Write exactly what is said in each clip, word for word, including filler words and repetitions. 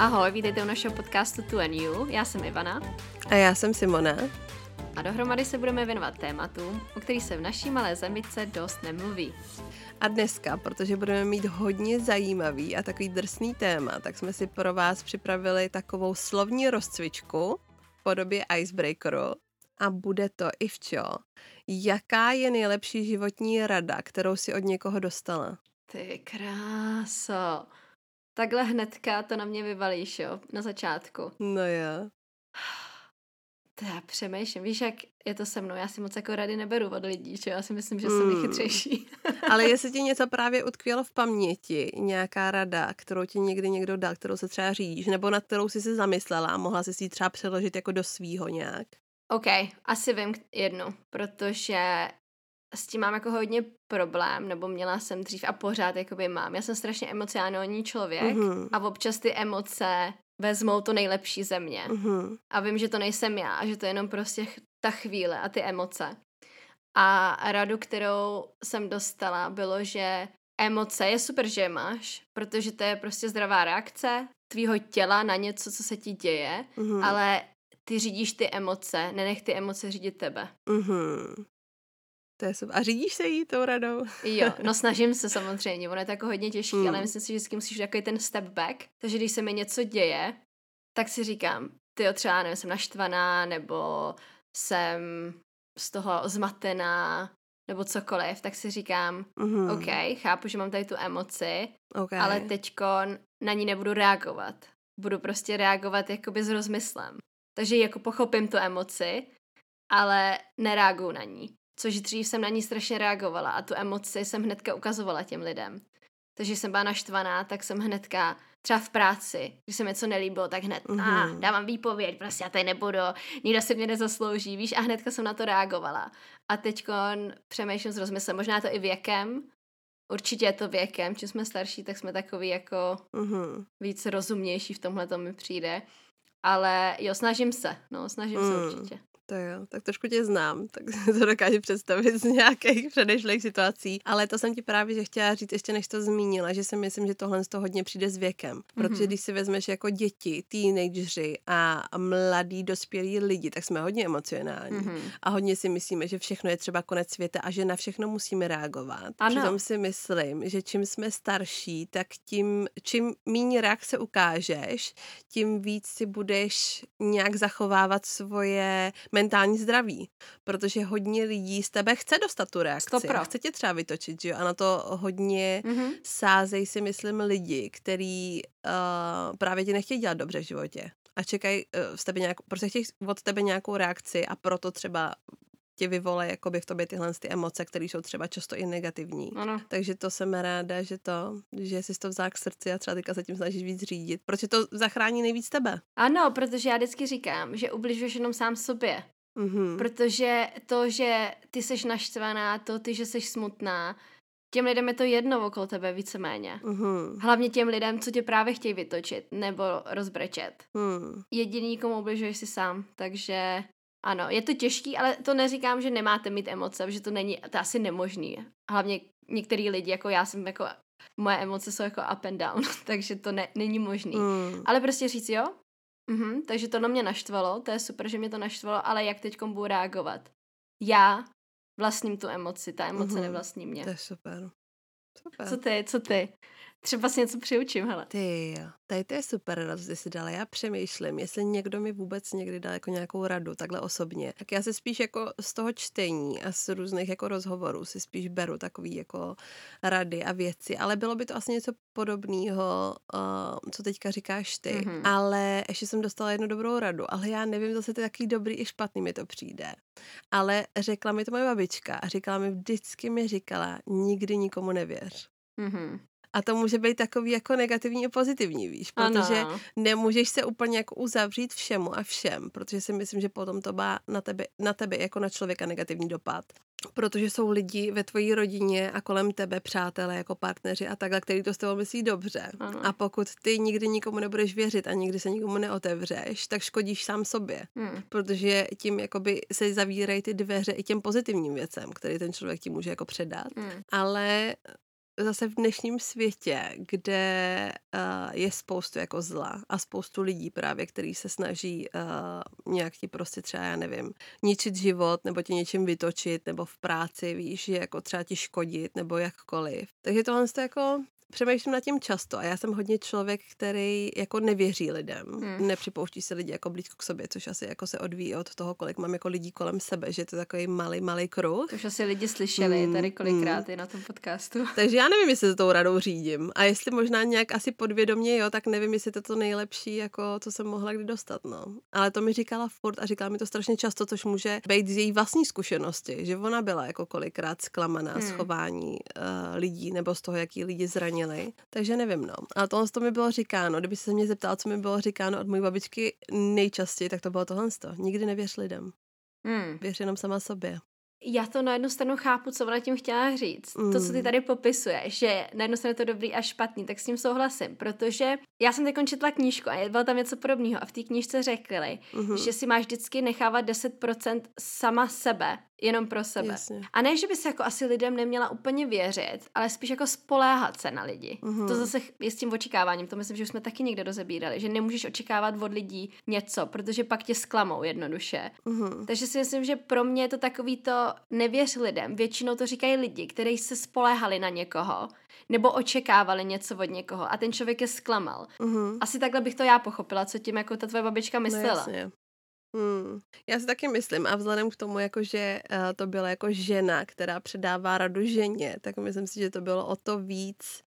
Ahoj, vítejte u našeho podcastu two N U. Já jsem Ivana. A já jsem Simona. A dohromady se budeme věnovat tématům, o kterých se v naší malé zemice dost nemluví. A dneska, protože budeme mít hodně zajímavý a takový drsný téma, tak jsme si pro vás připravili takovou slovní rozcvičku v podobě icebreakeru. A bude to i včo. Jaká je nejlepší životní rada, kterou si od někoho dostala? Ty kráso. Takhle hnedka to na mě vyvalíš, jo? Na začátku. No jo. To já přemýšlím. Víš, jak je to se mnou? Já si moc jako rady neberu od lidí, že? Já si myslím, že jsem nejchytřejší. Mm. Ale jestli ti něco právě utkvělo v paměti, nějaká rada, kterou ti někdy někdo dal, kterou se třeba řídíš, nebo nad kterou jsi se zamyslela a mohla jsi si ji třeba přeložit jako do svýho nějak? OK, asi vím jednu, protože s tím mám jako hodně problém, nebo měla jsem dřív a pořád jakoby mám. Já jsem strašně emocionální člověk mm-hmm. a občas ty emoce vezmou to nejlepší ze mě. Mm-hmm. A vím, že to nejsem já, že to je jenom prostě ta chvíle a ty emoce. A radu, kterou jsem dostala, bylo, že emoce je super, že je máš, protože to je prostě zdravá reakce tvýho těla na něco, co se ti děje, mm-hmm. ale ty řídíš ty emoce, nenech ty emoce řídit tebe. Mm-hmm. To je super. A řídíš se jí tou radou? Jo, no snažím se samozřejmě, ono je to jako hodně těžké, mm. ale myslím si, že vždycky musíš takový ten step back, takže když se mi něco děje, tak si říkám, tyjo, třeba nevím, jsem naštvaná, nebo jsem z toho zmatená, nebo cokoliv, tak si říkám, mm. OK, chápu, že mám tady tu emoci, okay. ale teďko na ní nebudu reagovat. Budu prostě reagovat jakoby s rozmyslem. Takže jako pochopím tu emoci, ale nereaguju na ní. Což dřív jsem na ní strašně reagovala a tu emoci jsem hnedka ukazovala těm lidem. Takže jsem byla naštvaná, tak jsem hnedka, třeba v práci, když se mi něco nelíbilo, tak hned mm-hmm. ah, dávám výpověď, prostě já tady nebudu, nikdo se mě nezaslouží, víš, a hnedka jsem na to reagovala. A teďko přemýšlím s rozmyslem, možná to i věkem, určitě je to věkem, čím jsme starší, tak jsme takový jako mm-hmm. víc rozumnější, v tomhle to mi přijde. Ale jo, snažím se, no, snažím mm. se určitě. To jo, tak trošku tě znám, tak to dokážu představit z nějakých předešlých situací, ale to jsem ti právě že chtěla říct, ještě než to zmínila, že si myslím, že tohle z toho hodně přijde s věkem, protože mm-hmm. když si vezmeš jako děti, teenageři a mladí dospělí lidi, tak jsme hodně emocionální mm-hmm. a hodně si myslíme, že všechno je třeba konec světa a že na všechno musíme reagovat. Ano. Přitom si myslím, že čím jsme starší, tak tím, čím méně reakce ukážeš, tím víc si budeš nějak zachovávat svoje mentální zdraví, protože hodně lidí z tebe chce dostat tu reakci a chce tě třeba vytočit, že jo, a na to hodně mm-hmm. sázej si myslím lidi, který uh, právě ti nechtějí dělat dobře v životě a čekají uh, z tebe nějakou, prostě chtějí od tebe nějakou reakci a proto třeba tě vyvolají jakoby v tobě tyhle ty emoce, které jsou třeba často i negativní. Ano. Takže to jsem ráda, že to, že jsi to vzal k srdci a třeba teďka se tím snažíš víc řídit, protože to zachrání nejvíc tebe. Ano, protože já vždycky říkám, že ubližuješ jenom sám sobě. Mm-hmm. Protože to, že ty seš naštvaná, to ty, že seš smutná, těm lidem je to jedno okolo tebe víceméně. Mm-hmm. Hlavně těm lidem, co tě právě chtějí vytočit nebo rozbrečet. Mm. Jediný, komu ubližuješ, si sám, takže ano, je to těžký, ale to neříkám, že nemáte mít emoce, protože to není, to asi nemožný. Hlavně některý lidi, jako já jsem, jako moje emoce jsou jako up and down, takže to ne, není možný. Mm. Ale prostě říct jo, mhm, takže to na mě naštvalo, to je super, že mě to naštvalo, ale jak teďkom budu reagovat? Já vlastním tu emoci, ta emoce mm. nevlastní mě. To je super. Super. Co ty, co ty? Třeba si něco přiučím, hele. Ty jo, tady to je super rada, co ty si dala. Já přemýšlím, jestli někdo mi vůbec někdy dal jako nějakou radu, takhle osobně. Tak já si spíš jako z toho čtení a z různých jako rozhovorů si spíš beru takový jako rady a věci, ale bylo by to asi něco podobného, uh, co teďka říkáš ty. Mm-hmm. Ale ještě jsem dostala jednu dobrou radu, ale já nevím, zase to je takový dobrý i špatný, mi to přijde. Ale řekla mi to moje babička a říkala mi, vždycky mi říkala, nikdy nikomu nevěř. Mm-hmm. A to může být takový jako negativní a pozitivní, víš, protože ano. nemůžeš se úplně jako uzavřít všemu a všem, protože si myslím, že potom to má na tebe, na tebe jako na člověka negativní dopad. Protože jsou lidi ve tvojí rodině a kolem tebe přátelé jako partneři a takhle, který to s tebou myslí dobře. Ano. A pokud ty nikdy nikomu nebudeš věřit a nikdy se nikomu neotevřeš, tak škodíš sám sobě. Hmm. Protože tím jakoby se zavírají ty dveře i těm pozitivním věcem, které ten člověk ti může jako předat. Hmm. Ale zase v dnešním světě, kde uh, je spoustu jako zla a spoustu lidí právě, který se snaží uh, nějak ti prostě třeba, já nevím, ničit život nebo tě něčím vytočit nebo v práci, víš, jako třeba ti škodit nebo jakkoliv. Takže tohle to jako... Přemýšlím nad tím často a já jsem hodně člověk, který jako nevěří lidem, hmm. nepřipouští se lidi jako blízko k sobě, což asi jako se odvíjí od toho, kolik mám jako lidí kolem sebe, že to je takový malý, malý kruh. To už asi lidi slyšeli hmm. tady kolikrát hmm. i na tom podcastu. Takže já nevím, jestli se tou radou řídím a jestli možná nějak asi podvědomě, jo, tak nevím, jestli to je to nejlepší, jako co jsem mohla kdy dostat, no. Ale to mi říkala furt a říkala mi to strašně často, což může být z její vlastní zkušenosti, že ona byla jako kolikrát zklamaná hmm. z chování uh, lidí nebo z toho, jaký lidi zraní. Takže nevím, no. A tohle to mi bylo říkáno. Kdyby se mě zeptala, co mi bylo říkáno od mojí babičky nejčastěji, tak to bylo tohle. Nikdy nevěř lidem. Hmm. Věř jenom sama sobě. Já to na jednu stranu chápu, co ona tím chtěla říct. Mm. To, co ty tady popisuje, že na jednu stranu to dobrý a špatný, tak s tím souhlasím, protože já jsem teď četla knížku a bylo tam něco podobného a v té knížce řekli, mm-hmm. že si máš vždycky nechávat deset procent sama sebe, jenom pro sebe. Jasně. A ne, že by se jako asi lidem neměla úplně věřit, ale spíš jako spoléhat se na lidi. Mm-hmm. To zase je s tím očekáváním, to myslím, že už jsme taky někde rozebírali, že nemůžeš očekávat od lidí něco, protože pak tě zklamou jednoduše. Mm-hmm. Takže si myslím, že pro mě je to takový to nevěř lidem. Většinou to říkají lidi, kteří se spoléhali na někoho nebo očekávali něco od někoho a ten člověk je zklamal. Mm-hmm. Asi takhle bych to já pochopila, co tím jako ta tvoje babička myslela. No jasně. Hmm. Já si taky myslím a vzhledem k tomu, jako že uh, to byla jako žena, která předává radu ženě, tak myslím si, že to bylo o to víc.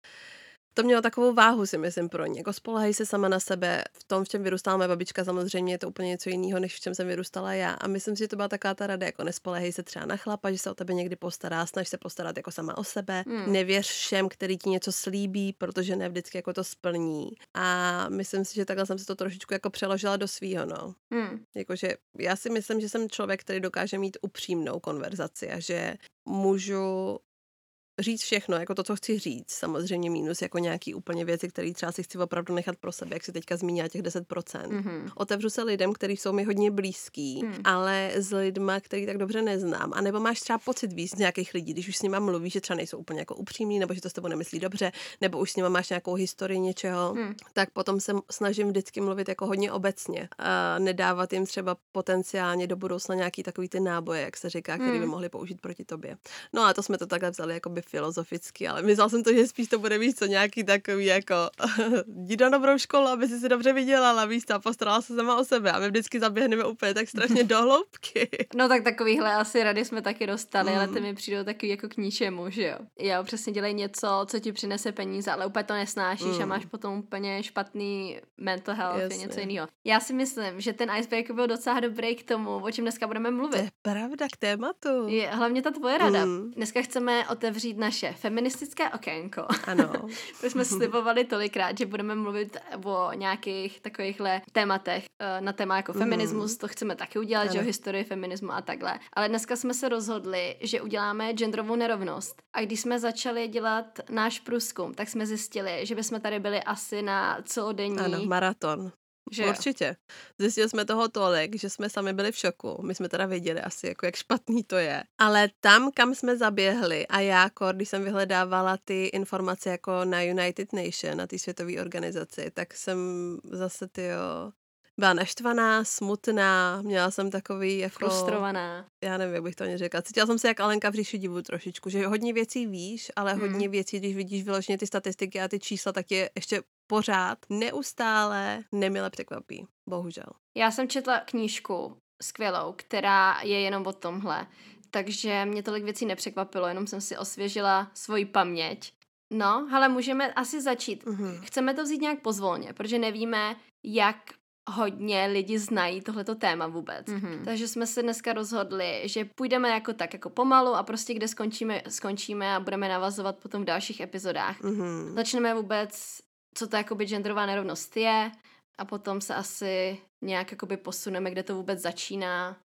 To mělo takovou váhu, si myslím, pro ně. Jako spoléhají se sama na sebe. V tom, v čem vyrůstala moje babička, samozřejmě je to úplně něco jiného, než v čem jsem vyrůstala já. A myslím si, že to byla taková ta rada, jako nespoléhej se třeba na chlapa, že se o tebe někdy postará, snaž se postarat jako sama o sebe. Hmm. Nevěř všem, který ti něco slíbí, protože ne vždycky jako to splní. A myslím si, že takhle jsem si to trošičku jako přeložila do svýho, no. Hmm. Jakože já si myslím, že jsem člověk, který dokáže mít upřímnou konverzaci a že můžu říct všechno, jako to, co chci říct, samozřejmě mínus jako nějaký úplně věci, které třeba si chci opravdu nechat pro sebe, jak si teďka zmínila těch deset procent. Mm-hmm. Otevřu se lidem, kteří jsou mi hodně blízký, mm. ale s lidma, který tak dobře neznám. A nebo máš třeba pocit víc nějakých lidí, když už s nima mluvíš, že třeba nejsou úplně jako upřímní, nebo že to s tebou nemyslí dobře, nebo už s nima máš nějakou historii něčeho, mm. tak potom se snažím vždycky mluvit jako hodně obecně. A nedávat jim třeba potenciálně do budoucna nějaký takový ty náboje, jak se říká, který by mohli použít proti tobě. No a to jsme to takhle vzali jako by filozoficky, ale myslel jsem to, že spíš to bude víc co nějaký takový jako jdi na dobrou školu, aby si se dobře vydělala, víš, a postarala se sama o sebe a my vždycky zaběhneme úplně tak strašně do hloubky. No tak takovýhle asi rady jsme taky dostali, mm. ale ty mi přijdou takový jako k ničemu, že jo. Jo, přesně dělej něco, co ti přinese peníze, ale úplně to nesnášíš mm. a máš potom úplně špatný mental health, je něco jiného. Já si myslím, že ten icebreaker byl docela dobrý k tomu, o čem dneska budeme mluvit. To je pravda k tématu. Je hlavně ta tvoje rada. Mm. Dneska chceme otevřít naše feministické okénko. Ano. Protože jsme slibovali tolikrát, že budeme mluvit o nějakých takovýchhle tématech na téma jako mm. feminismus, to chceme taky udělat, ano. Že o historii feminismu a takhle. Ale dneska jsme se rozhodli, že uděláme genderovou nerovnost. A když jsme začali dělat náš průzkum, tak jsme zjistili, že bychom tady byli asi na celodenní... Ano, maraton. Že určitě. Zjistili jsme toho tolik, že jsme sami byli v šoku. My jsme teda věděli asi, jako jak špatný to je. Ale tam, kam jsme zaběhli a já, jako, když jsem vyhledávala ty informace jako na United Nation, na té světové organizaci, tak jsem zase, tyjo, byla naštvaná, smutná, měla jsem takový jako... Frustrovaná. Já nevím, jak bych to ani řekla. Cítila jsem se jak Alenka v říši divu trošičku, že hodně věcí víš, ale hmm. hodně věcí, když vidíš vyloženě ty statistiky a ty čísla, tak je ještě pořád neustále nemile překvapí. Bohužel. Já jsem četla knížku skvělou, která je jenom o tomhle, takže mě tolik věcí nepřekvapilo, jenom jsem si osvěžila svoji paměť. No, ale můžeme asi začít. Mm-hmm. Chceme to vzít nějak pozvolně, protože nevíme, jak hodně lidi znají tohleto téma vůbec. Mm-hmm. Takže jsme se dneska rozhodli, že půjdeme jako tak, jako pomalu a prostě kde skončíme, skončíme a budeme navazovat potom v dalších epizodách. Mm-hmm. Začneme vůbec co to jakoby genderová nerovnost je a potom se asi nějak jakoby posuneme, kde to vůbec začíná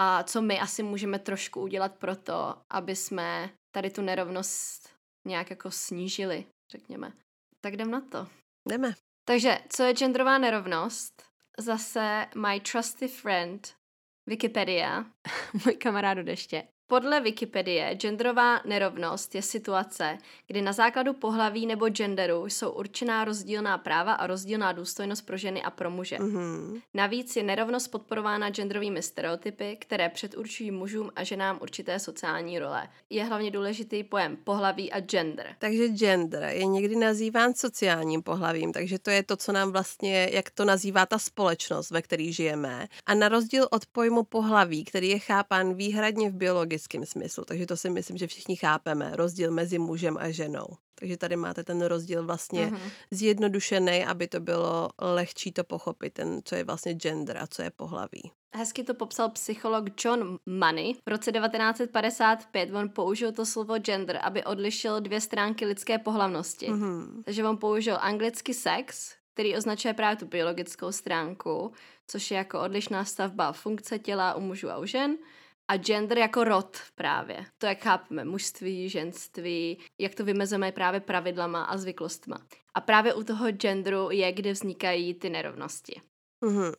a co my asi můžeme trošku udělat pro to, aby jsme tady tu nerovnost nějak jako snížili, řekněme. Tak jdem na to. Jdeme. Takže, co je genderová nerovnost? Zase my trusty friend Wikipedia, můj kamarád do deště, Podle Wikipedie genderová nerovnost je situace, kdy na základu pohlaví nebo genderu jsou určená rozdílná práva a rozdílná důstojnost pro ženy a pro muže. Mm-hmm. Navíc je nerovnost podporována genderovými stereotypy, které předurčují mužům a ženám určité sociální role. Je hlavně důležitý pojem pohlaví a gender. Takže gender je někdy nazýván sociálním pohlavím, takže to je to, co nám vlastně, jak to nazývá ta společnost, ve které žijeme. A na rozdíl od pojmu pohlaví, který je chápán výhradně v biologii, smyslu. Takže to si myslím, že všichni chápeme. Rozdíl mezi mužem a ženou. Takže tady máte ten rozdíl vlastně mm-hmm. zjednodušený, aby to bylo lehčí to pochopit, ten, co je vlastně gender a co je pohlaví. Hezky to popsal psycholog John Money. V roce devatenáct padesát pět on použil to slovo gender, aby odlišil dvě stránky lidské pohlavnosti. Mm-hmm. Takže on použil anglicky sex, který označuje právě tu biologickou stránku, což je jako odlišná stavba funkce těla u mužů a u žen. A gender jako rod právě. To, jak chápeme mužství, ženství, jak to vymezujeme právě pravidlama a zvyklostma. A právě u toho genderu je, kde vznikají ty nerovnosti. Mm-hmm.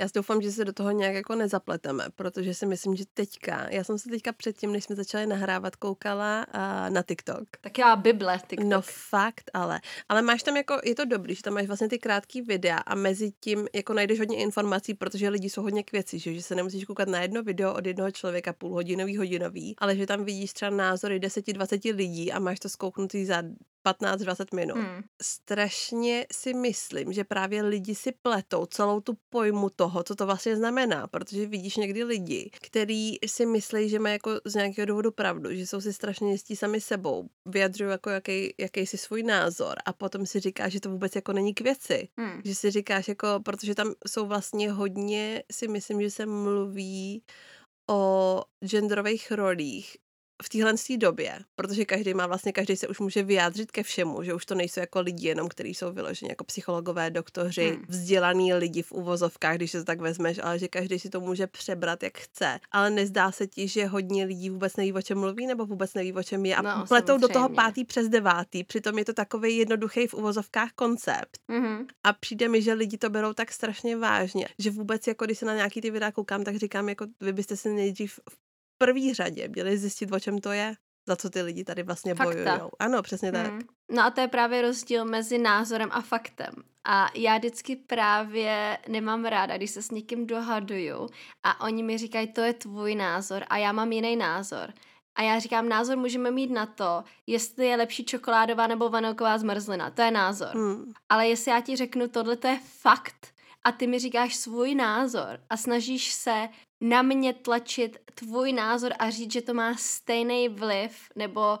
Já si doufám, že se do toho nějak jako nezapleteme, protože si myslím, že teďka, já jsem se teďka předtím, než jsme začali nahrávat, koukala uh, na TikTok. Tak já bible TikTok. No fakt, ale. Ale máš tam jako, je to dobrý, že tam máš vlastně ty krátký videa a mezi tím jako najdeš hodně informací, protože lidi jsou hodně k věci, že, že se nemusíš koukat na jedno video od jednoho člověka, půlhodinový, hodinový, ale že tam vidíš třeba názory deset dvacet lidí a máš to zkouknutý za patnáct dvacet minut. Hmm. Strašně si myslím, že právě lidi si pletou celou tu pojmu toho, co to vlastně znamená, protože vidíš někdy lidi, kteří si myslí, že mají jako z nějakého důvodu pravdu, že jsou si strašně jistí sami sebou, vyjadřují jako jaký, jaký si svůj názor a potom si říkáš, že to vůbec jako není k věci. Hmm. Že si říkáš jako, protože tam jsou vlastně hodně, si myslím, že se mluví o genderových rolích v téhle době, protože každý má vlastně, každý se už může vyjádřit ke všemu, že už to nejsou jako lidi jenom, kteří jsou vyloženi jako psychologové, doktoři, hmm. vzdělaní lidi v uvozovkách, když se to tak vezmeš, ale že každý si to může přebrat, jak chce. Ale nezdá se ti, že hodně lidí vůbec neví, o čem mluví, nebo vůbec neví, o čem je a no, pletou samozřejmě do toho pátý přes devátý, přitom je to takový jednoduchý v uvozovkách koncept. Hmm. A přijde mi, že lidi to berou tak strašně vážně, že vůbec jako když se na nějaký ty videa koukám, tak říkám, jako vy byste se nejdřív v první řadě měli zjistit, o čem to je, za co ty lidi tady vlastně bojujou. Ano, přesně tak. Hmm. No a to je právě rozdíl mezi názorem a faktem. A já vždycky právě nemám ráda, když se s někým dohaduju a oni mi říkají, to je tvůj názor a já mám jiný názor. A já říkám, názor můžeme mít na to, jestli je lepší čokoládová nebo vanilková zmrzlina. To je názor. Hmm. Ale jestli já ti řeknu, tohle to je fakt a ty mi říkáš svůj názor a snažíš se na mě tlačit tvůj názor a říct, že to má stejný vliv nebo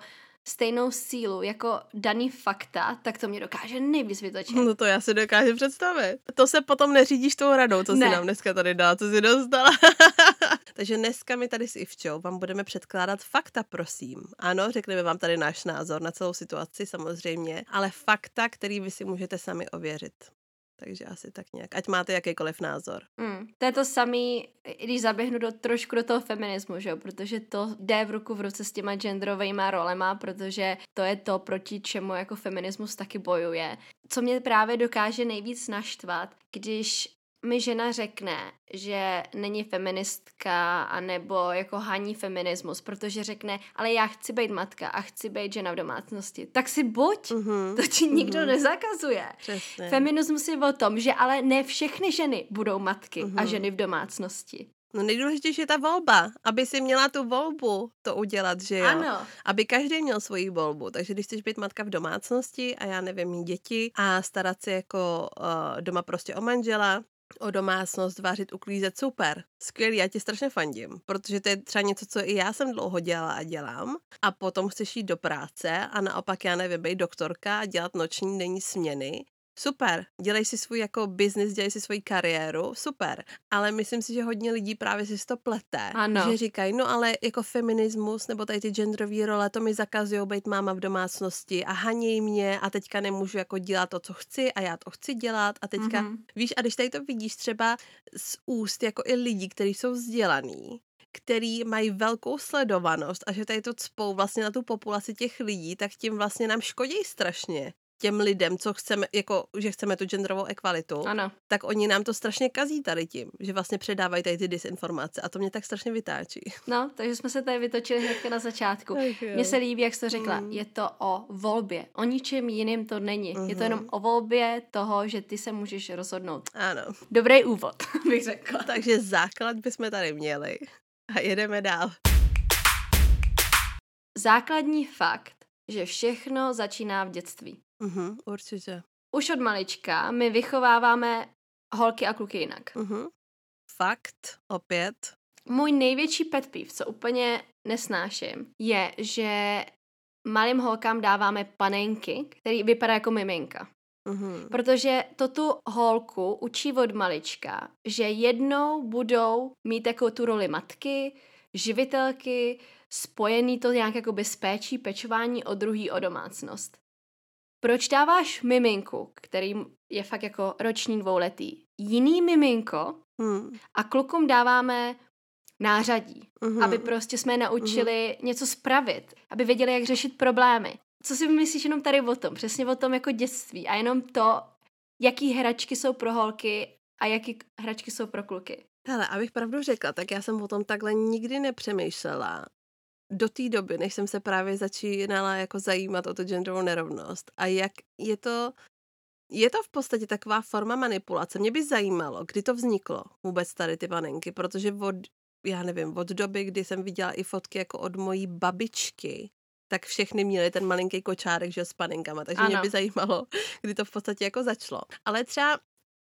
stejnou sílu jako daný fakta, tak to mě dokáže nejvíc vytočit. No to já si dokážu představit. To se potom neřídíš tou radou, co ne. si nám dneska tady dá, co si dostala. Takže dneska my tady s Ivčou vám budeme předkládat fakta, prosím. Ano, řekneme vám tady náš názor na celou situaci samozřejmě, ale fakta, který vy si můžete sami ověřit. Takže asi tak nějak, ať máte jakýkoliv názor. Mm, to je to samý, když zaběhnu do, trošku do toho feminismu, že jo? Protože to jde v ruku v ruce s těma genderovejma rolema, protože to je to, proti čemu jako feminismus taky bojuje. Co mě právě dokáže nejvíc naštvat, když mi žena řekne, že není feministka anebo jako haní feminismus, protože řekne, ale já chci být matka a chci být žena v domácnosti. Tak si buď, uh-huh, to ti nikdo uh-huh. nezakazuje. Přesně. Feminismus je o tom, že ale ne všechny ženy budou matky uh-huh. a ženy v domácnosti. No nejdůležitější je ta volba, aby si měla tu volbu to udělat, že jo? Ano. Aby každý měl svoji volbu, takže když chceš být matka v domácnosti a já nevím, mít děti a starat se jako uh, doma prostě o manžela, o domácnost, vařit, uklízet, super, skvělý, já ti strašně fandím, protože to je třeba něco, co i já jsem dlouho dělala a dělám a potom chceš jít do práce a naopak já nevím, být doktorka a dělat noční denní směny, super, dělej si svůj jako business, dělej si svoji kariéru, super, ale myslím si, že hodně lidí právě si to plete, ano, že říkají, no ale jako feminismus nebo tady ty genderový role, to mi zakazujou být máma v domácnosti a haněj mě a teďka nemůžu jako dělat to, co chci a já to chci dělat a teďka, mm-hmm. víš, a když tady to vidíš třeba z úst jako i lidí, kteří jsou vzdělaní, který mají velkou sledovanost a že tady to cpou vlastně na tu populaci těch lidí, tak tím vlastně nám škodí strašně. těm lidem, co chceme, jako, že chceme tu genderovou ekvalitu, ano. tak oni nám to strašně kazí tady tím, že vlastně předávají tady ty disinformace a to mě tak strašně vytáčí. No, takže jsme se tady vytočili hnedka na začátku. Mně se líbí, jak jsi to řekla, mm. je to o volbě. O ničem jiným to není. Mm-hmm. Je to jenom o volbě toho, že ty se můžeš rozhodnout. Ano. Dobrý úvod, bych řekla. Takže základ bychom tady měli. A jedeme dál. Základní fakt, že všechno začíná v dětství. Uhum, určitě. Už od malička my vychováváme holky a kluky jinak. Uhum. Fakt, opět. Můj největší pet peeve, co úplně nesnáším, je, že malým holkám dáváme panenky, který vypadá jako miminka. Uhum. Protože to tu holku učí od malička, že jednou budou mít jako tu roli matky, živitelky, spojený to nějak jakoby s péčí, pečování o druhý, o domácnost. Proč dáváš miminku, který je fakt jako roční dvouletý, jiný miminko hmm. a klukům dáváme nářadí, uhum. Aby prostě jsme naučili uhum. Něco spravit, aby věděli, jak řešit problémy. Co si myslíš jenom tady o tom? Přesně o tom jako dětství a jenom to, jaký hračky jsou pro holky a jaký hračky jsou pro kluky. Hele, abych pravdu řekla, tak já jsem o tom takhle nikdy nepřemýšlela. Do té doby, než jsem se právě začínala jako zajímat o tu genderovou nerovnost a jak je to, je to v podstatě taková forma manipulace. Mě by zajímalo, kdy to vzniklo vůbec tady ty panenky, protože od, já nevím, od doby, kdy jsem viděla i fotky jako od mojí babičky, tak všechny měly ten malinký kočárek, že s panenkama, takže ano. mě by zajímalo, kdy to v podstatě jako začalo. Ale třeba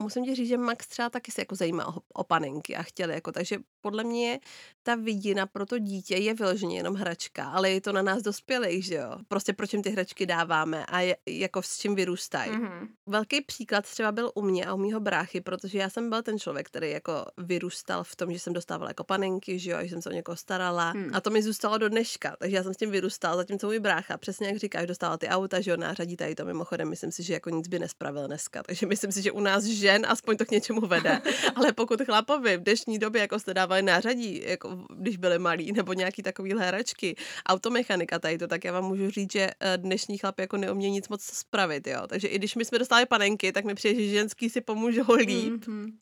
musím ti říct, že Max třeba taky se jako zajímá o, o panenky a chtěli jako, takže podle mě ta vidina pro to dítě je vyloženě jenom hračka, ale je to na nás dospělých, že jo. Prostě proč jim ty hračky dáváme a je, jako s čím vyrůstají. Mm-hmm. Velký příklad třeba byl u mě a u mýho bráchy, protože já jsem byl ten člověk, který jako vyrůstal v tom, že jsem dostávala jako panenky, že jo, že jsem se o někoho starala mm. a to mi zůstalo do dneška, takže já jsem s tím vyrůstal, zatímco můj brácha, přesně jak říkáš, dostával ty auta, že jo, nářadí tady to, mimochodem, myslím si, že jako nic by nespravil dneska, takže myslím si, že u nás že aspoň to k něčemu vede. Ale pokud chlapovi v dnešní době jako jste dávali nářadí, jako když byli malí, nebo nějaký takový hračky, automechanika tady to, tak já vám můžu říct, že dnešní chlap jako neumějí nic moc spravit, jo. Takže i když my jsme dostali panenky, tak mi přijde, že ženský si pomůžou líp. Mm-hmm.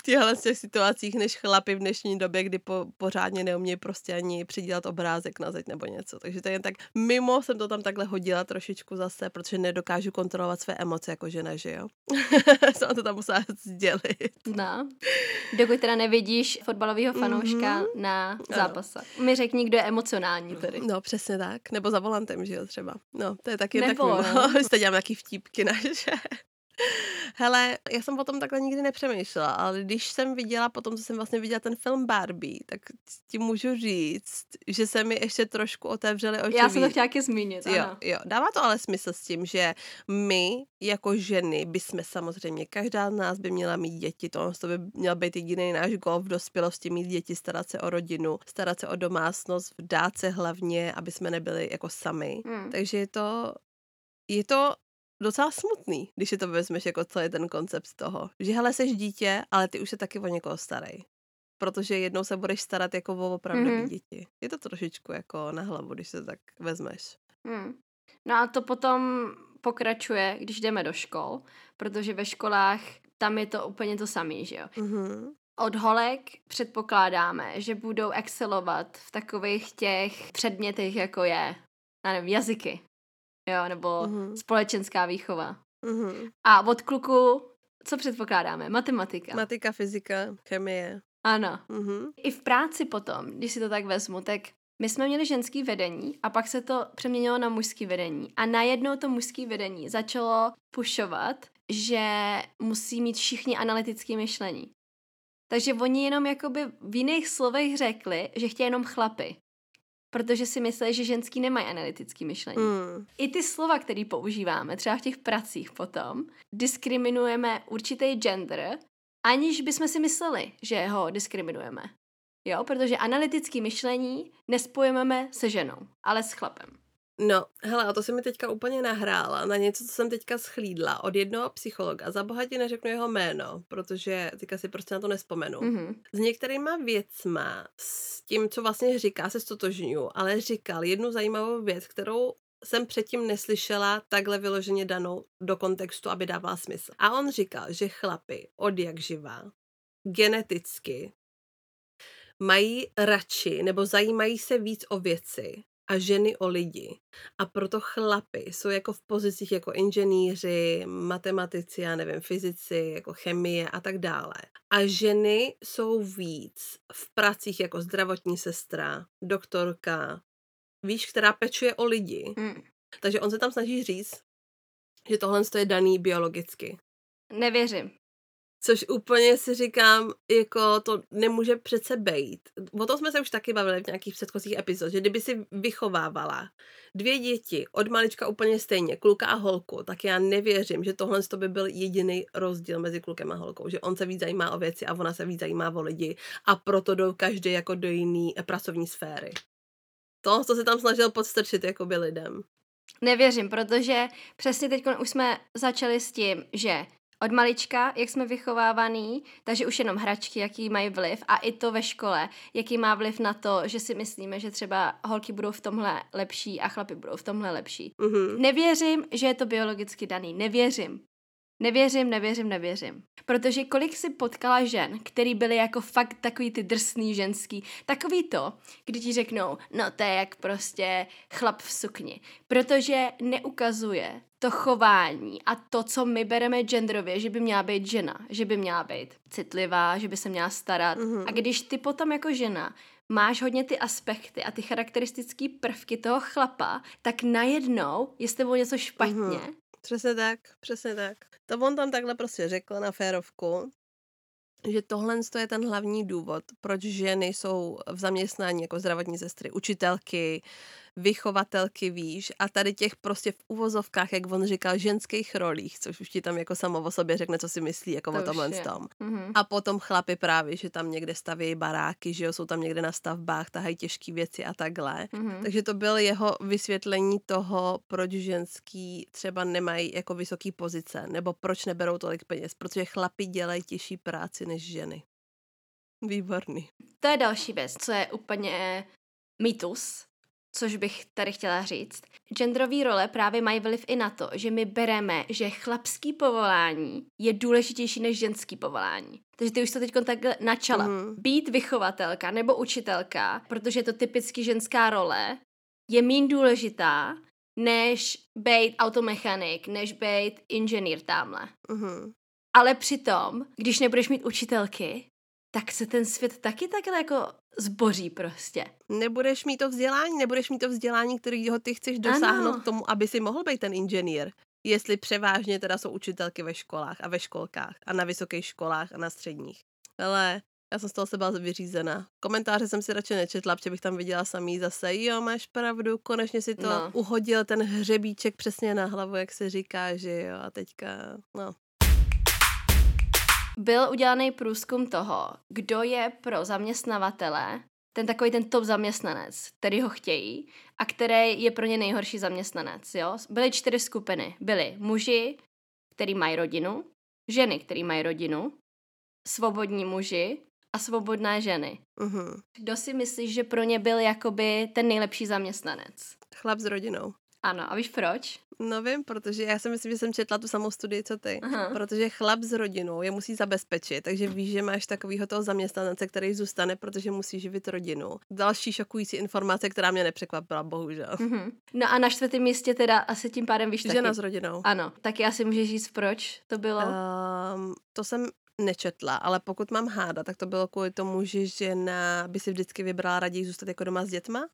V těchto situacích než chlapi v dnešní době, kdy po, pořádně neumějí prostě ani přidělat obrázek na zeď nebo něco. Takže to jen tak mimo jsem to tam takhle hodila trošičku zase, protože nedokážu kontrolovat své emoce jako žena, že jo? Jsem to tam musela sdělit. No, dokud teda nevidíš fotbalového fanouška mm-hmm. na zápase. No. Mi řekni, kdo je emocionální tedy. No, přesně tak. Nebo za volantem, že jo, třeba. No, to je taky jen nebo, tak mimo. Teď dělám taky vtípky naše. Hele, já jsem o tom takhle nikdy nepřemýšlela, ale když jsem viděla, potom co jsem vlastně viděla ten film Barbie, tak ti můžu říct, že se mi ještě trošku otevřely oči. Já jsem to chtěla taky zmínit, ano. Jo, jo, dává to ale smysl s tím, že my jako ženy bychom samozřejmě, každá z nás by měla mít děti, to by měl být jediný náš gól v dospělosti, mít děti, starat se o rodinu, starat se o domácnost, vdát se hlavně, aby jsme nebyli jako sami. Hmm. Takže je to, je to docela smutný, když si to vezmeš jako celý ten koncept toho, že hele, seš dítě, ale ty už se taky o někoho starej, protože jednou se budeš starat jako o opravdový mm-hmm. děti. Je to trošičku jako na hlavu, když se tak vezmeš. Mm. No a to potom pokračuje, když jdeme do škol, protože ve školách tam je to úplně to samé, že jo? Mm-hmm. Od holek předpokládáme, že budou excelovat v takových těch předmětech, jako je, já nevím, jazyky. Jo, nebo uh-huh. společenská výchova. Uh-huh. A od kluku, co předpokládáme? Matematika. Matika, fyzika, chemie. Ano. Uh-huh. I v práci potom, když si to tak vezmu, tak my jsme měli ženský vedení a pak se to přeměnilo na mužský vedení. A najednou to mužský vedení začalo pušovat, že musí mít všichni analytické myšlení. Takže oni jenom jakoby v jiných slovech řekli, že chtějí jenom chlapy. Protože si myslí, že ženský nemají analytické myšlení. Mm. I ty slova, které používáme, třeba v těch pracích potom, diskriminujeme určitý gender, aniž bychom si mysleli, že ho diskriminujeme. Jo, protože analytické myšlení nespojujeme se ženou, ale s chlapem. No, hele, a to se mi teďka úplně nahrála na něco, co jsem teďka schlídla od jednoho psychologa. Za bohatě neřeknu jeho jméno, protože teďka si prostě na to nespomenu. Mm-hmm. S některýma věcma, s tím, co vlastně říká, se stotožňuju, ale říkal jednu zajímavou věc, kterou jsem předtím neslyšela takhle vyloženě danou do kontextu, aby dávala smysl. A on říkal, že chlapi od jak živá geneticky mají radši nebo zajímají se víc o věci a ženy o lidi. A proto chlapi jsou jako v pozicích jako inženýři, matematici, já nevím, fyzici, jako chemie a tak dále. A ženy jsou víc v pracích jako zdravotní sestra, doktorka, víš, která pečuje o lidi. Mm. Takže on se tam snaží říct, že tohle je daný biologicky. Nevěřím. Což úplně si říkám, jako to nemůže přece bejt. O tom jsme se už taky bavili v nějakých předchozích epizod, že kdyby si vychovávala dvě děti od malička úplně stejně, kluka a holku, tak já nevěřím, že tohle by byl jediný rozdíl mezi klukem a holkou, že on se víc zajímá o věci a ona se víc zajímá o lidi a proto jdou každý jako do jiný pracovní sféry. To, co se tam snažil podstrčit jakoby lidem. Nevěřím, protože přesně teď už jsme začali s tím, že od malička, jak jsme vychovávaný, takže už jenom hračky, jaký mají vliv a i to ve škole, jaký má vliv na to, že si myslíme, že třeba holky budou v tomhle lepší a chlapi budou v tomhle lepší. Mm-hmm. Nevěřím, že je to biologicky daný. Nevěřím. Nevěřím, nevěřím, nevěřím. Protože kolik si potkala žen, který byly jako fakt takový ty drsný ženský, takový to, kdy ti řeknou, no to je jak prostě chlap v sukni. Protože neukazuje to chování a to, co my bereme genderově, že by měla být žena, že by měla být citlivá, že by se měla starat. Mm-hmm. A když ty potom jako žena máš hodně ty aspekty a ty charakteristické prvky toho chlapa, tak najednou je s tebou něco špatně. Mm-hmm. Přesně tak, přesně tak. To on tam takhle prostě řekl na férovku, že tohle je ten hlavní důvod, proč ženy jsou v zaměstnání jako zdravotní sestry, učitelky, vychovatelky, víš, a tady těch prostě v uvozovkách, jak on říkal, ženských rolích, což už ti tam jako samo o sobě řekne, co si myslí, jako to o tomhle tom. Mm-hmm. A potom chlapi právě, že tam někde stavějí baráky, že jo, jsou tam někde na stavbách, tahají těžké věci a takhle. Mm-hmm. Takže to bylo jeho vysvětlení toho, proč ženský třeba nemají jako vysoký pozice, nebo proč neberou tolik peněz, protože chlapi dělají těžší práci než ženy. Výborný. To je další věc, co je úplně mýtus, což bych tady chtěla říct. Genderové role právě mají vliv i na to, že my bereme, že chlapský povolání je důležitější než ženský povolání. Takže ty už to teď takhle načala. Mm. Být vychovatelka nebo učitelka, protože je to typicky ženská role, je míň důležitá, než být automechanik, než být inženýr tamhle. Mm. Ale přitom, když nebudeš mít učitelky, tak se ten svět taky takhle jako zboří prostě. Nebudeš mít to vzdělání, nebudeš mít to vzdělání, kterého ty chceš dosáhnout ano. K tomu, aby si mohl být ten inženýr. Jestli převážně teda jsou učitelky ve školách a ve školkách a na vysokých školách a na středních. Ale já jsem z toho se byla vyřízená. Komentáře jsem si radši nečetla, protože bych tam viděla samý zase, jo, máš pravdu, konečně si to no. uhodil ten hřebíček přesně na hlavu, jak se říká, že jo, a teďka, no. Byl udělaný průzkum toho, kdo je pro zaměstnavatele ten takový ten top zaměstnanec, který ho chtějí a který je pro ně nejhorší zaměstnanec. Jo? Byly čtyři skupiny. Byli muži, který mají rodinu, ženy, který mají rodinu, svobodní muži a svobodné ženy. Uhum. Kdo si myslíš, že pro ně byl jakoby ten nejlepší zaměstnanec? Chlap s rodinou. Ano, a víš proč? No vím, protože já si myslím, že jsem četla tu samou studii, co ty. Aha. Protože chlap s rodinou je musí zabezpečit, takže víš, že máš takovýho toho zaměstnance, který zůstane, protože musí živit rodinu. Další šokující informace, která mě nepřekvapila, bohužel. Mm-hmm. No a na čtvrtém místě teda asi tím pádem víš taky. Žena s rodinou. Ano, taky asi můžeš říct, proč to bylo? Um, to jsem nečetla, ale pokud mám hádat, tak to bylo kvůli tomu, že žena by si vždycky vybrala raději zůstat jako doma s dětma.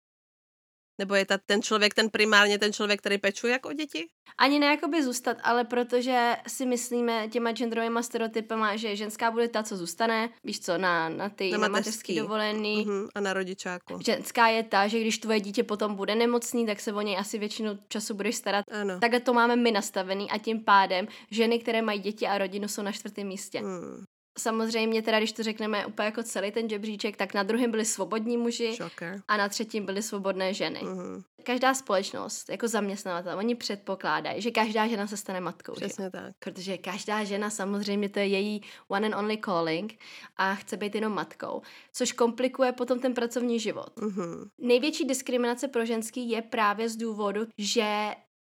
Nebo je ta, ten člověk, ten primárně ten člověk, který pečuje jako o děti? Ani ne jakoby zůstat, ale protože si myslíme těma genderovýma stereotypama, že ženská bude ta, co zůstane, víš co, na, na ty na na mateřský dovolený. Uh-huh. A na rodičáku. Ženská je ta, že když tvoje dítě potom bude nemocný, tak se o něj asi většinu času budeš starat. Ano. Takhle to máme my nastavený a tím pádem ženy, které mají děti a rodinu, jsou na čtvrtém místě. Hmm. samozřejmě teda, když to řekneme úplně jako celý ten žebříček, tak na druhém byli svobodní muži Šoker. a na třetím byly svobodné ženy. Mm-hmm. Každá společnost, jako zaměstnavatel, oni předpokládají, že každá žena se stane matkou. Přesně že? tak. Protože každá žena samozřejmě to je její one and only calling a chce být jenom matkou, což komplikuje potom ten pracovní život. Mm-hmm. Největší diskriminace pro ženský je právě z důvodu, že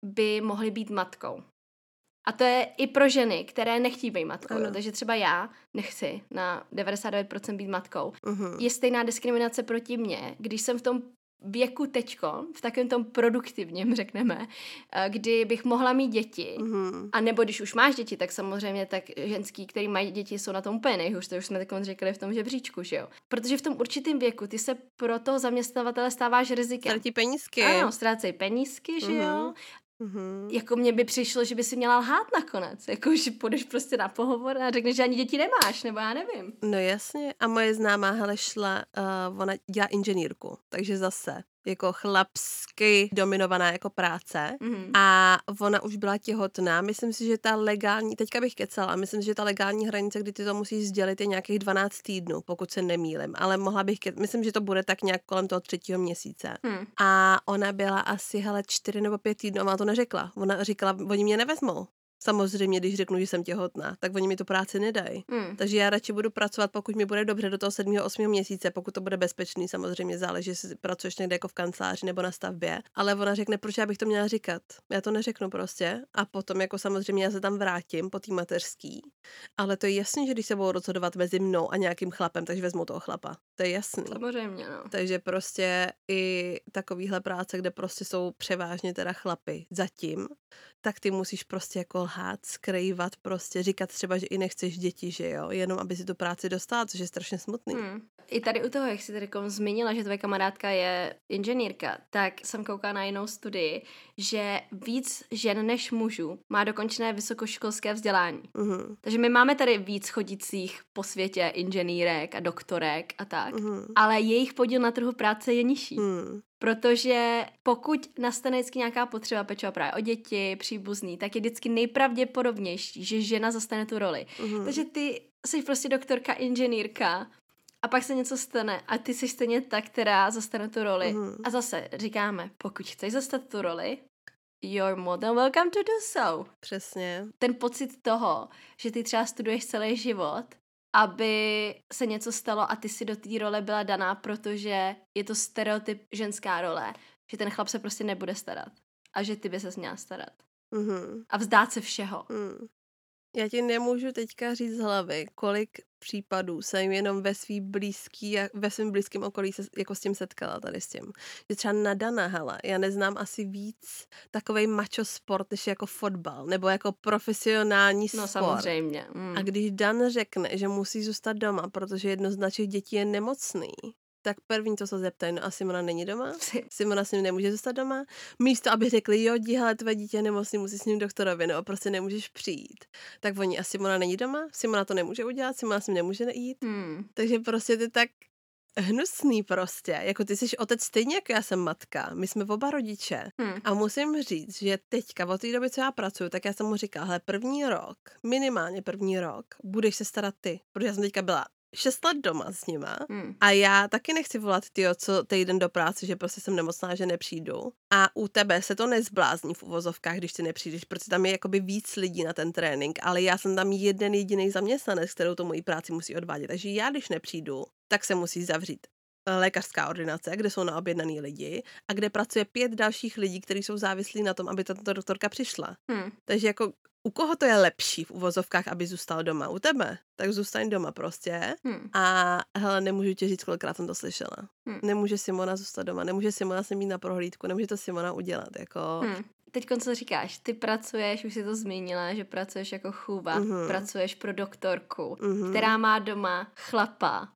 by mohly být matkou. A to je i pro ženy, které nechtí být matkou. No, takže třeba já nechci na devadesát devět procent být matkou. Uhum. Je stejná diskriminace proti mně, když jsem v tom věku teďko, v takovém tom produktivním, řekneme, kdy bych mohla mít děti, uhum. a nebo když už máš děti, tak samozřejmě tak ženský, který mají děti, jsou na tom úplně nejhůř, to už jsme takhle řekli v tom žebříčku, že jo. Protože v tom určitém věku ty se pro toho zaměstnavatele stáváš rizikem. Ztratí penízky. Ano, ztrácej penízky, že uhum. jo. Mm-hmm. Jako mně by přišlo, že by si měla lhát nakonec, jako že půjdeš prostě na pohovor a řekneš, že ani děti nemáš, nebo já nevím. No jasně, a moje známá hele šla, uh, ona dělá inženýrku, takže zase jako chlapsky dominovaná jako práce, mm-hmm. a ona už byla těhotná, myslím si, že ta legální, teďka bych kecala, myslím si, že ta legální hranice, kdy ty to musíš sdělit, je nějakých dvanáct týdnů, pokud se nemýlim, ale mohla bych, ke... myslím, že to bude tak nějak kolem toho třetího měsíce. Mm. A ona byla asi, hele, čtyři nebo pět týdnů, a ona to neřekla. Ona říkala, oni mě nevezmou. Samozřejmě, když řeknu, že jsem těhotná, tak oni mi tu práci nedají. Mm. Takže já radši budu pracovat, pokud mi bude dobře do toho sedmého osmého měsíce, pokud to bude bezpečný, samozřejmě záleží, jestli pracuješ někde jako v kanceláři nebo na stavbě, ale ona řekne, proč já bych to měla říkat. Já to neřeknu prostě a potom jako samozřejmě já se tam vrátím po té mateřský. Ale to je jasný, že když se budou rozhodovat mezi mnou a nějakým chlapem, takže vezmu toho chlapa. To je jasný. Samozřejmě, no. Takže prostě i takovýhle práce, kde prostě jsou převážně teda chlapy zatím, tak ty musíš prostě jako lhát, skrývat, prostě říkat třeba, že i nechceš děti, že jo, jenom aby si tu práci dostala, což je strašně smutný. Hmm. I tady u toho, jak jsi tady zmínila, že tvoje kamarádka je inženýrka, tak jsem koukala na jinou studii, že víc žen než mužů má dokončené vysokoškolské vzdělání. Mm. Takže my máme tady víc chodících po světě inženýrek a doktorek a tak, mm. ale jejich podíl na trhu práce je nižší. Mm. Protože pokud nastane vždycky nějaká potřeba pečovat právě o děti, příbuzný, tak je vždycky nejpravděpodobnější, že žena zastane tu roli. Uhum. Takže ty jsi prostě doktorka, inženýrka a pak se něco stane a ty jsi stejně ta, která zastane tu roli. Uhum. A zase říkáme, pokud chceš zastat tu roli, you're more than welcome to do so. Přesně. Ten pocit toho, že ty třeba studuješ celý život, aby se něco stalo a ty si do té role byla daná, protože je to stereotyp ženská role, že ten chlap se prostě nebude starat a že ty by ses měla starat. Mm-hmm. A vzdát se všeho. Mm. Já ti nemůžu teďka říct z hlavy, kolik případů jsem jenom ve svý blízký, ve svým blízkém okolí se jako s tím setkala tady s tím. Že třeba nadaná, hele, já neznám asi víc takovej macho sport, než jako fotbal, nebo jako profesionální sport. No samozřejmě. Mm. A když Dan řekne, že musí zůstat doma, protože jedno z našich dětí je nemocný, tak první, co se zeptají, no a Simona není doma? Simona s ním nemůže zůstat doma? Místo, aby řekli, jo, dí, hele, tvé dítě nemocný, musí s ním doktorovi, nebo prostě nemůžeš přijít. Tak oni, a Simona není doma? Simona to nemůže udělat, Simona s ním nemůže jít. Hmm. Takže prostě ty tak hnusný prostě. Jako ty jsi otec stejně, jako já jsem matka. My jsme oba rodiče. Hmm. A musím říct, že teďka, od té doby, co já pracuju, tak já jsem mu říkala, hele, první rok, minimálně první rok, budeš se starat ty, protože já jsem teďka byla šest let doma s nima hmm. a já taky nechci volat, tyjo, co týden do práce, že prostě jsem nemocná, že nepřijdu. A u tebe se to nezblázní v uvozovkách, když ty nepřijdeš, protože tam je jakoby víc lidí na ten trénink, ale já jsem tam jeden jediný zaměstnanec, kterou to mojí práci musí odvádět. Takže já, když nepřijdu, tak se musí zavřít lékařská ordinace, kde jsou naobjednaný lidi a kde pracuje pět dalších lidí, kteří jsou závislí na tom, aby tato doktorka přišla. Hmm. Takže jako u koho to je lepší v uvozovkách, aby zůstal doma? U tebe? Tak zůstaň doma prostě. Hmm. A hele, nemůžu ti říct, kolikrát jsem to slyšela. Hmm. Nemůže Simona zůstat doma, nemůže Simona se mít na prohlídku, nemůže to Simona udělat, jako... Hmm. Teď co říkáš, ty pracuješ, už jsi to zmínila, že pracuješ jako chůva, mm-hmm. pracuješ pro doktorku, mm-hmm. která má doma chlapa,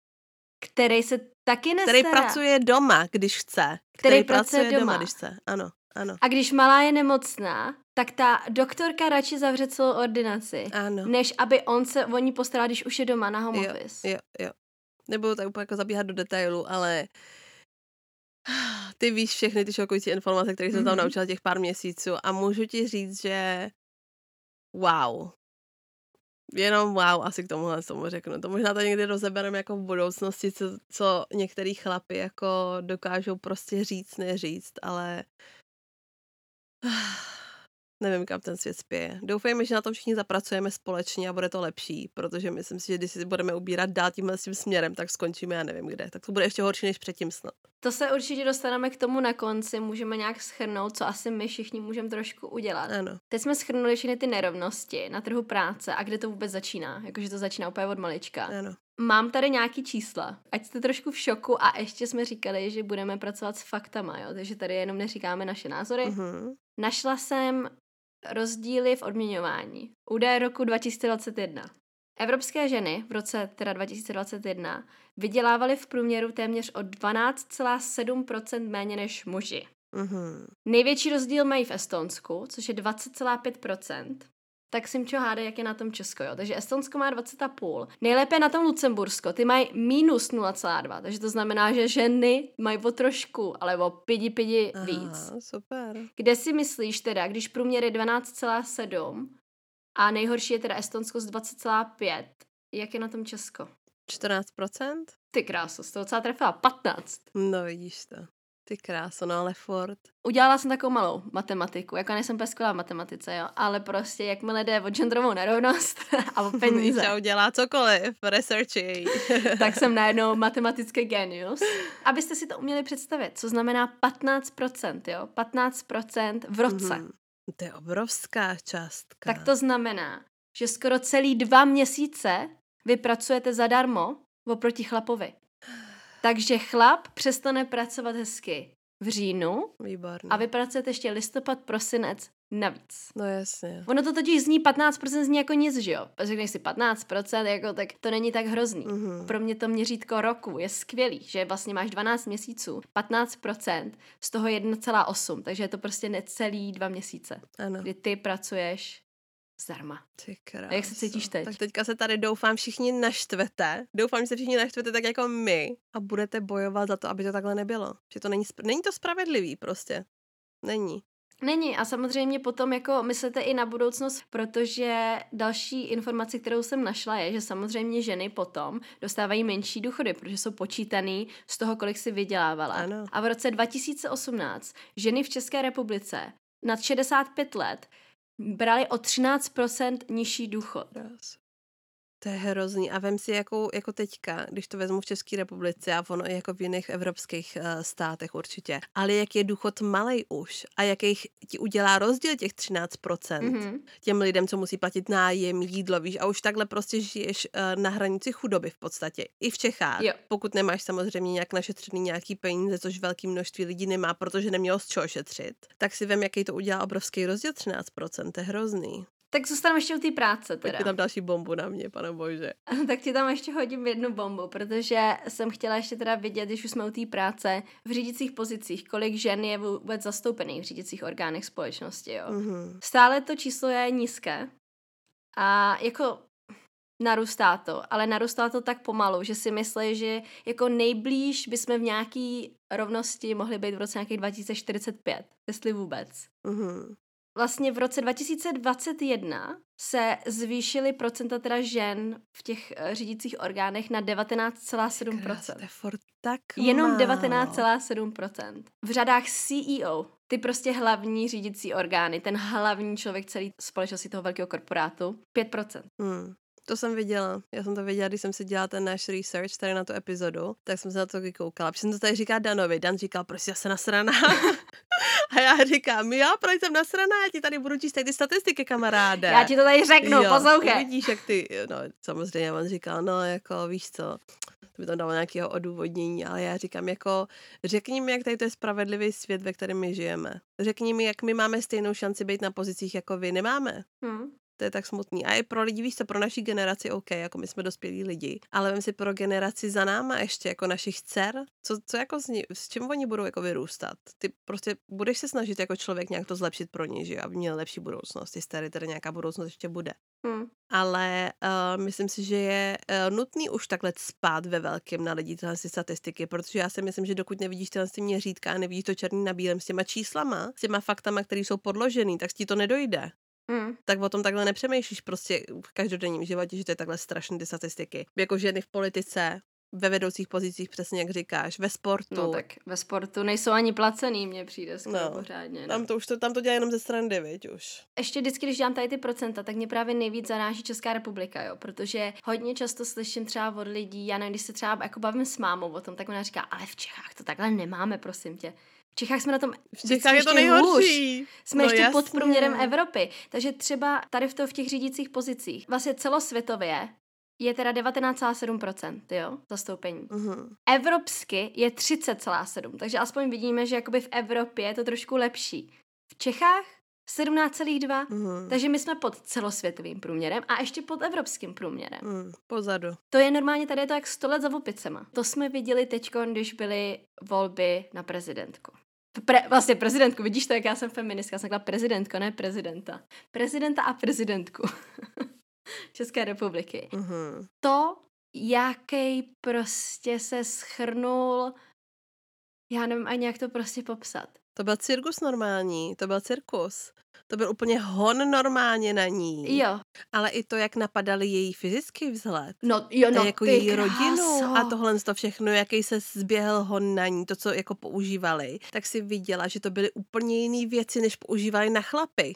který se taky nestará. Který pracuje doma, když chce. Který, který pracuje doma. doma, když chce, ano. Ano. A když malá je nemocná, tak ta doktorka radši zavře celou ordinaci, ano. než aby on se o ní postaral, když už je doma na home office. Jo, jo, jo. Nebudu tak úplně jako zabíhat do detailu, ale ty víš všechny ty šokující informace, které jsem tam naučila těch pár měsíců a můžu ti říct, že wow. jenom wow, asi k tomuhle tomu řeknu. To možná to někdy rozebereme jako v budoucnosti, co, co některý chlapi jako dokážou prostě říct, neříct, ale nevím, kam ten svět spěje. Doufejme, že na tom všichni zapracujeme společně a bude to lepší, protože myslím si, že když si budeme ubírat dál tímhle tím směrem, tak skončíme, já nevím kde. Tak to bude ještě horší než předtím snad. To se určitě dostaneme k tomu na konci, můžeme nějak shrnout, co asi my všichni můžeme trošku udělat. Ano. Teď jsme shrnuli všechny ty nerovnosti na trhu práce a kde to vůbec začíná, jakože to začíná úplně od malička. Ano. Mám tady nějaký čísla, ať jste trošku v šoku a ještě jsme říkali, že budeme pracovat s faktama, jo? Takže tady jenom neříkáme naše názory. Uh-huh. Našla jsem rozdíly v odměňování. Údaje roku dva tisíce dvacet jedna. Evropské ženy v roce teda dva tisíce dvacet jedna vydělávaly v průměru téměř o dvanáct celá sedm procenta méně než muži. Uh-huh. Největší rozdíl mají v Estonsku, což je dvacet celá pět procenta. Tak Simčo, hádej, jak je na tom Česko, jo. Takže Estonsko má dvacet celá pět. Nejlépe na tom Lucembursko, ty mají minus nula celá dva, takže to znamená, že ženy mají o trošku, ale o pidi, pidi víc. Aha, super. Kde si myslíš teda, když průměr je dvanáct celá sedm a nejhorší je teda Estonsko s dvacet celá pět, jak je na tom Česko? čtrnáct procent? Ty kráso, z toho celá trefila patnáct. No vidíš to. Ty kráso, no ale fort. Udělala jsem takovou malou matematiku, jako nejsem peskvělá v matematice, jo, ale prostě jakmile jde o genderovou nerovnost a o peníze. Míša udělá cokoliv, research jej. Tak jsem najednou matematický genius. Abyste si to uměli představit, co znamená patnáct procent, jo, patnáct procent v roce. Mm, to je obrovská částka. Tak to znamená, že skoro celý dva měsíce vy pracujete zadarmo oproti chlapovi. Takže chlap přestane pracovat hezky v říjnu. Výborně. A vypracujete ještě listopad, prosinec navíc. No jasně. Ono to totiž zní patnáct procent zní jako nic, že jo? Řekneš si patnáct procent, jako, tak to není tak hrozný. Mm-hmm. Pro mě to měřítko roku je skvělý, že vlastně máš dvanáct měsíců, patnáct procent, z toho jedna celá osm, takže je to prostě necelý dva měsíce, ano, kdy ty pracuješ zdarma. Ty krása. A jak se cítíš teď? Tak teďka se tady doufám všichni naštvete. Doufám, že se všichni naštvete tak jako my a budete bojovat za to, aby to takhle nebylo. Že to není, spra- není to spravedlivý prostě. Není. Není a samozřejmě potom jako myslete i na budoucnost, protože další informaci, kterou jsem našla, je, že samozřejmě ženy potom dostávají menší důchody, protože jsou počítaný z toho, kolik si vydělávala. Ano. A v roce dva tisíce osmnáct ženy v České republice nad šedesát pět let brali o třináct procent nižší důchod. To je hrozný. A vem si jako, jako teďka, když to vezmu v České republice a ono i jako v jiných evropských uh, státech určitě, ale jak je důchod malej už a jakých ti udělá rozdíl těch třináct procent mm-hmm. těm lidem, co musí platit nájem, jídlo, víš, a už takhle prostě žiješ uh, na hranici chudoby v podstatě. I v Čechách. Jo. Pokud nemáš samozřejmě nějak našetřený nějaký peníze, což velké množství lidí nemá, protože nemělo z čeho šetřit, tak si vem, jaký to udělá obrovský rozdíl třináct procent. To je hrozný. Tak zůstaneme ještě u té práce teda. Pojďte tam další bombu na mě, pane bože. Tak ti tam ještě hodím jednu bombu, protože jsem chtěla ještě teda vidět, když už jsme u té práce, v řídicích pozicích, kolik žen je vůbec zastoupených v řídicích orgánech společnosti, jo. Mm-hmm. Stále to číslo je nízké a jako narůstá to, ale narůstá to tak pomalu, že si myslím, že jako nejblíž bychom v nějaký rovnosti mohli být v roce nějakých dva tisíce čtyřicet pět, jestli vůbec. Mm-hmm. Vlastně v roce dva tisíce dvacet jedna se zvýšily procenta teda žen v těch řídících orgánech na devatenáct celá sedm procenta. To je furt tak málo. Jenom devatenáct celá sedm procenta. V řadách C E O, ty prostě hlavní řídící orgány, ten hlavní člověk celé společnosti toho velkého korporátu, pět procent. Hmm. To jsem viděla. Já jsem to viděla, když jsem si dělala ten náš research tady na tu epizodu, tak jsem se na to koukala. Protože jsem to tady říká Danovi. Dan říkal, prostě já se nasraná. A já říkám, já proč jsem nasraná, já ti tady budu číst ty statistiky, kamaráde. Já ti to tady řeknu, poslouchej. Vidíš, jak ty, no samozřejmě on říkal, no jako víš co, to by tam dalo nějakého odůvodnění, ale já říkám jako, řekni mi, jak tady to je spravedlivý svět, ve kterém my žijeme. Řekni mi, jak my máme stejnou šanci být na pozicích, jako vy nemáme. Hmm. To je tak smutný. A i pro lidi, víš co, pro naší generaci, OK, jako my jsme dospělí lidi, ale vem si pro generaci za náma ještě, jako našich dcer, co, co jako s, ní, s čím oni budou jako vyrůstat? Ty prostě budeš se snažit jako člověk nějak to zlepšit pro ně, že aby měl lepší budoucnost, jestli tady teda nějaká budoucnost ještě bude. Hmm. Ale uh, myslím si, že je uh, nutný už takhle spát ve velkém na lidi tyhle statistiky, protože já si myslím, že dokud nevidíš tyhle měřítka a nevidíš to černý na bílém s těma číslama, s těma faktama, které jsou podložený, tak ti to nedojde. hmm. tak o tom takhle nepřemýšlíš prostě v každodenním životě, že to je takhle strašné ty statistiky. Jako ženy v politice, ve vedoucích pozicích, přesně jak říkáš, ve sportu. No tak ve sportu nejsou ani placený, mně přijde skoro no, pořádně. No. Tam to už to, tam to dělá jenom ze strandy, viď už. Ještě vždycky, když dělám tady ty procenta, tak mě právě nejvíc zaráží Česká republika, jo, protože hodně často slyším třeba od lidí, já nevím, když se třeba jako bavím s mámou o tom, tak ona říká, ale v Čechách to takhle nemáme, prosím tě. V Čechách jsme na tom v Čechách je to nejhorší. Hůř. Jsme no ještě jasný. Pod průměrem Evropy. Takže třeba tady v, to, v těch řídících pozicích vlastně celosvětově je teda devatenáct celá sedm procent, jo, zastoupení. Uh-huh. Evropsky je třicet celá sedm procenta, takže aspoň vidíme, že jakoby v Evropě je to trošku lepší. V Čechách sedmnáct celá dva procenta, uh-huh. takže my jsme pod celosvětovým průměrem a ještě pod evropským průměrem. Uh, pozadu. To je normálně, tady je to jak sto let za opicema. To jsme viděli teďko, když byly volby na prezidentku. Pre, vlastně prezidentku, vidíš to, jak já jsem feministka, jsem řekla prezidentko, ne prezidenta. Prezidenta a prezidentku. České republiky. Uhum. To, jaký prostě se schrnul, já nevím ani, jak to prostě popsat. To byl cirkus normální, to byl cirkus. To byl úplně hon normálně na ní. Jo. Ale i to, jak napadali její fyzický vzhled. No, jo, no, jako její kráso. Rodinu a tohle to všechno, jaký se zběhl hon na ní, to, co jako používali, tak si viděla, že to byly úplně jiný věci, než používali na chlapy.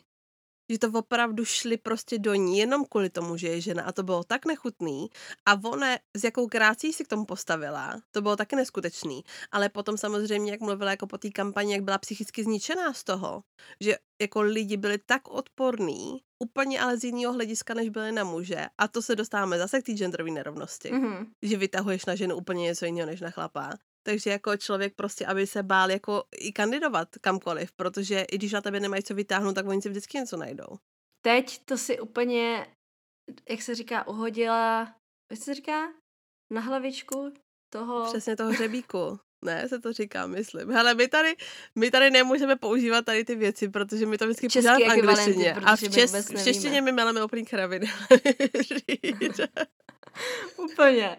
Že to opravdu šli prostě do ní jenom kvůli tomu, že je žena a to bylo tak nechutný a ona s jakou krácí si k tomu postavila, to bylo taky neskutečný, ale potom samozřejmě, jak mluvila jako po té kampani, jak byla psychicky zničená z toho, že jako lidi byli tak odporní, úplně ale z jiného hlediska, než byli na muže a to se dostáváme zase k té genderové nerovnosti, mm-hmm. že vytahuješ na ženu úplně něco jiného než na chlapa. Takže jako člověk prostě, aby se bál jako i kandidovat kamkoliv, protože i když na tebe nemají co vytáhnout, tak oni si vždycky něco najdou. Teď to si úplně, jak se říká, uhodila, jak se říká, na hlavičku toho... Přesně toho hřebíku. Ne, se to říká, myslím. Hele, my tady, my tady nemůžeme používat tady ty věci, protože my to vždycky používáme v angličtině. A v, čes, v češtině my meleme úplný kraviny. Úplně.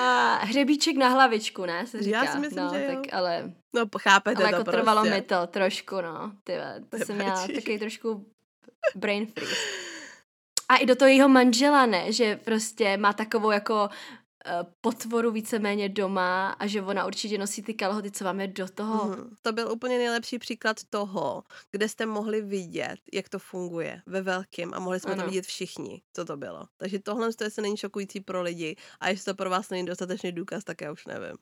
A hřebíček na hlavičku, ne, se říká. Já si myslím, no, že tak, ale, no, chápete ale to jako prostě. Trvalo mi to trošku, no. Tyve, to Nepačí. Jsem měla takový trošku brain freeze. A i do toho jeho manžela, ne, že prostě má takovou jako potvoru víceméně doma a že ona určitě nosí ty kalhoty, co vám je do toho. Mm, to byl úplně nejlepší příklad toho, kde jste mohli vidět, jak to funguje ve velkém a mohli jsme ano. to vidět všichni, co to bylo. Takže tohle se není šokující pro lidi a jestli to pro vás není dostatečný důkaz, tak já už nevím.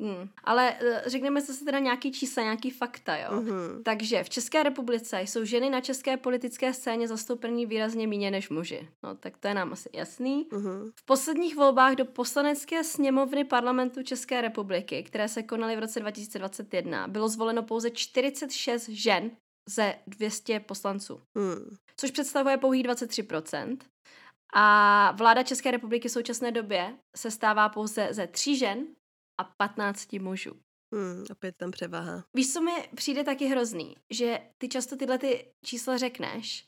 Hmm. Ale řekneme se teda nějaký čísla, nějaký fakta, jo. Uhum. Takže v České republice jsou ženy na české politické scéně zastoupeny výrazně méně než muži. No tak to je nám asi jasný. Uhum. V posledních volbách do Poslanecké sněmovny Parlamentu České republiky, které se konaly v roce dva tisíce dvacet jedna, bylo zvoleno pouze čtyřicet šest žen ze dvou set poslanců. Uhum. Což představuje pouhých dvacet tři procent. A vláda České republiky v současné době se stává pouze ze tří žen a patnácti mužů. Hmm, opět tam převaha. Víš, co mi přijde taky hrozný, že ty často tyhle ty čísla řekneš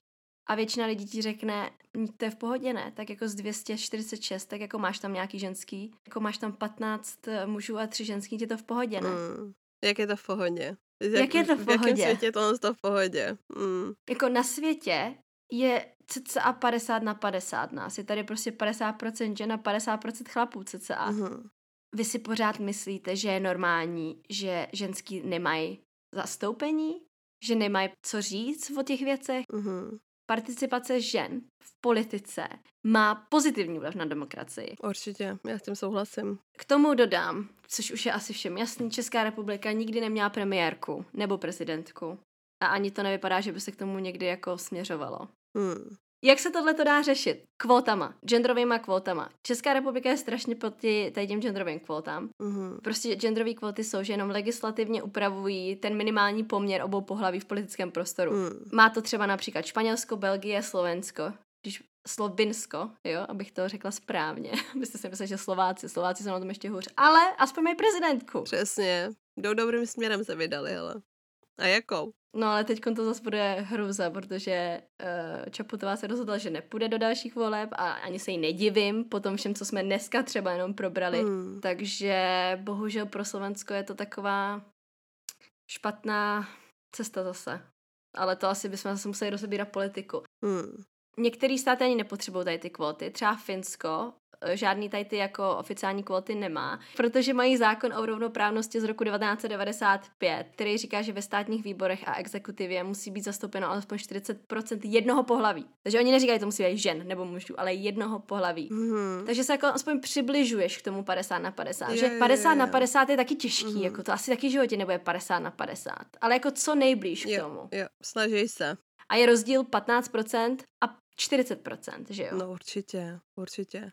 a většina lidí ti řekne, to je v pohodě, ne? Tak jako z dvě stě čtyřicet šest, tak jako máš tam nějaký ženský, jako máš tam patnáct mužů a tři ženský, tě to v pohodě, ne? Hmm. Jak je to v pohodě? Jak, jak je to v pohodě? V jakém světě je to, to v pohodě? Hmm. Jako na světě je cca padesát na padesát nás. Je tady prostě padesát procent žen a padesát procent chlapů cca. Hmm. Vy si pořád myslíte, že je normální, že ženský nemají zastoupení, že nemají co říct o těch věcech? Mm-hmm. Participace žen v politice má pozitivní vliv na demokracii. Určitě, já s tím souhlasím. K tomu dodám, což už je asi všem jasný, Česká republika nikdy neměla premiérku nebo prezidentku. A ani to nevypadá, že by se k tomu někdy jako směřovalo. Mm. Jak se tohle to dá řešit? Kvótama, genderovýma kvótama. Česká republika je strašně proti těm genderovým kvótám. Mm-hmm. Prostě genderové kvóty jsou, že jenom legislativně upravují ten minimální poměr obou pohlaví v politickém prostoru. Mm. Má to třeba například Španělsko, Belgie, Slovensko, když Slovinsko, jo, abych to řekla správně. Byste si mysleli, že Slováci, Slováci jsou na tom ještě hůř, ale aspoň mají prezidentku. Přesně, jdou dobrým směrem se vydali, hele. A jakou? No ale teďkon to zase bude hruza, protože uh, Čaputová se rozhodla, že nepůjde do dalších voleb a ani se jí nedivím po tom všem, co jsme dneska třeba jenom probrali. Hmm. Takže bohužel pro Slovensko je to taková špatná cesta zase. Ale to asi bychom zase museli rozebírat politiku. Hmm. Některý státy ani nepotřebují tady ty kvóty. Třeba Finsko žádný tady ty jako oficiální kvóty nemá, protože mají zákon o rovnoprávnosti z roku devatenáct set devadesát pět, který říká, že ve státních výborech a exekutivě musí být zastoupeno alespoň čtyřicet procent jednoho pohlaví. Takže oni neříkají, že to musí být žen nebo mužů, ale jednoho pohlaví. Mm-hmm. Takže se jako aspoň přibližuješ k tomu padesát na padesát. Je, že padesát je, je. na padesát je taky těžký, mm-hmm. jako to asi taky v životě nebude padesát na padesát, ale jako co nejblíž je, k tomu. Jo, snaží se. A je rozdíl patnáct procent a čtyřicet procent, že jo? No určitě, určitě.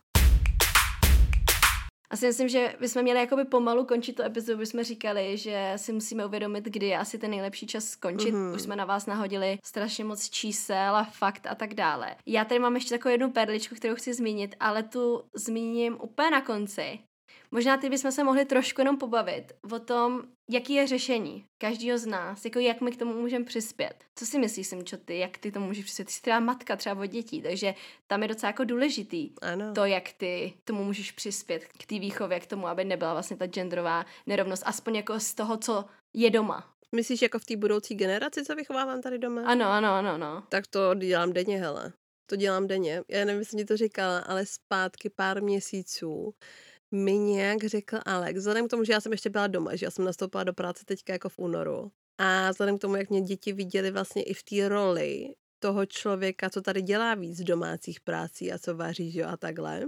Asi myslím, že bychom měli jakoby pomalu končit to epizodu, bychom říkali, že si musíme uvědomit, kdy je asi ten nejlepší čas skončit. Mm-hmm. Už jsme na vás nahodili strašně moc čísel a fakt a tak dále. Já tady mám ještě takovou jednu perličku, kterou chci zmínit, ale tu zmíním úplně na konci. Možná ty bychom se mohli trošku jenom pobavit o tom, jaký je řešení každýho z nás, jako jak my k tomu můžeme přispět. Co si myslíš, Simčo, ty, jak ty tomu můžeš přispět? Ty jsi třeba matka třeba od dětí, takže tam je docela jako důležitý ano. to, jak ty tomu můžeš přispět k té výchově, k tomu, aby nebyla vlastně ta genderová nerovnost, aspoň jako z toho, co je doma. Myslíš jako v té budoucí generaci, co vychovávám tady doma? Ano, ano, ano. No. Tak to dělám denně, hele. To dělám denně. Já nevím, jestli mi to říkala, ale zpátky pár měsíců mi nějak řekl Alex, vzhledem k tomu, že já jsem ještě byla doma, že já jsem nastoupila do práce teďka jako v únoru a vzhledem k tomu, jak mě děti viděly vlastně i v té roli toho člověka, co tady dělá víc domácích prací a co vaří, že jo, a takhle.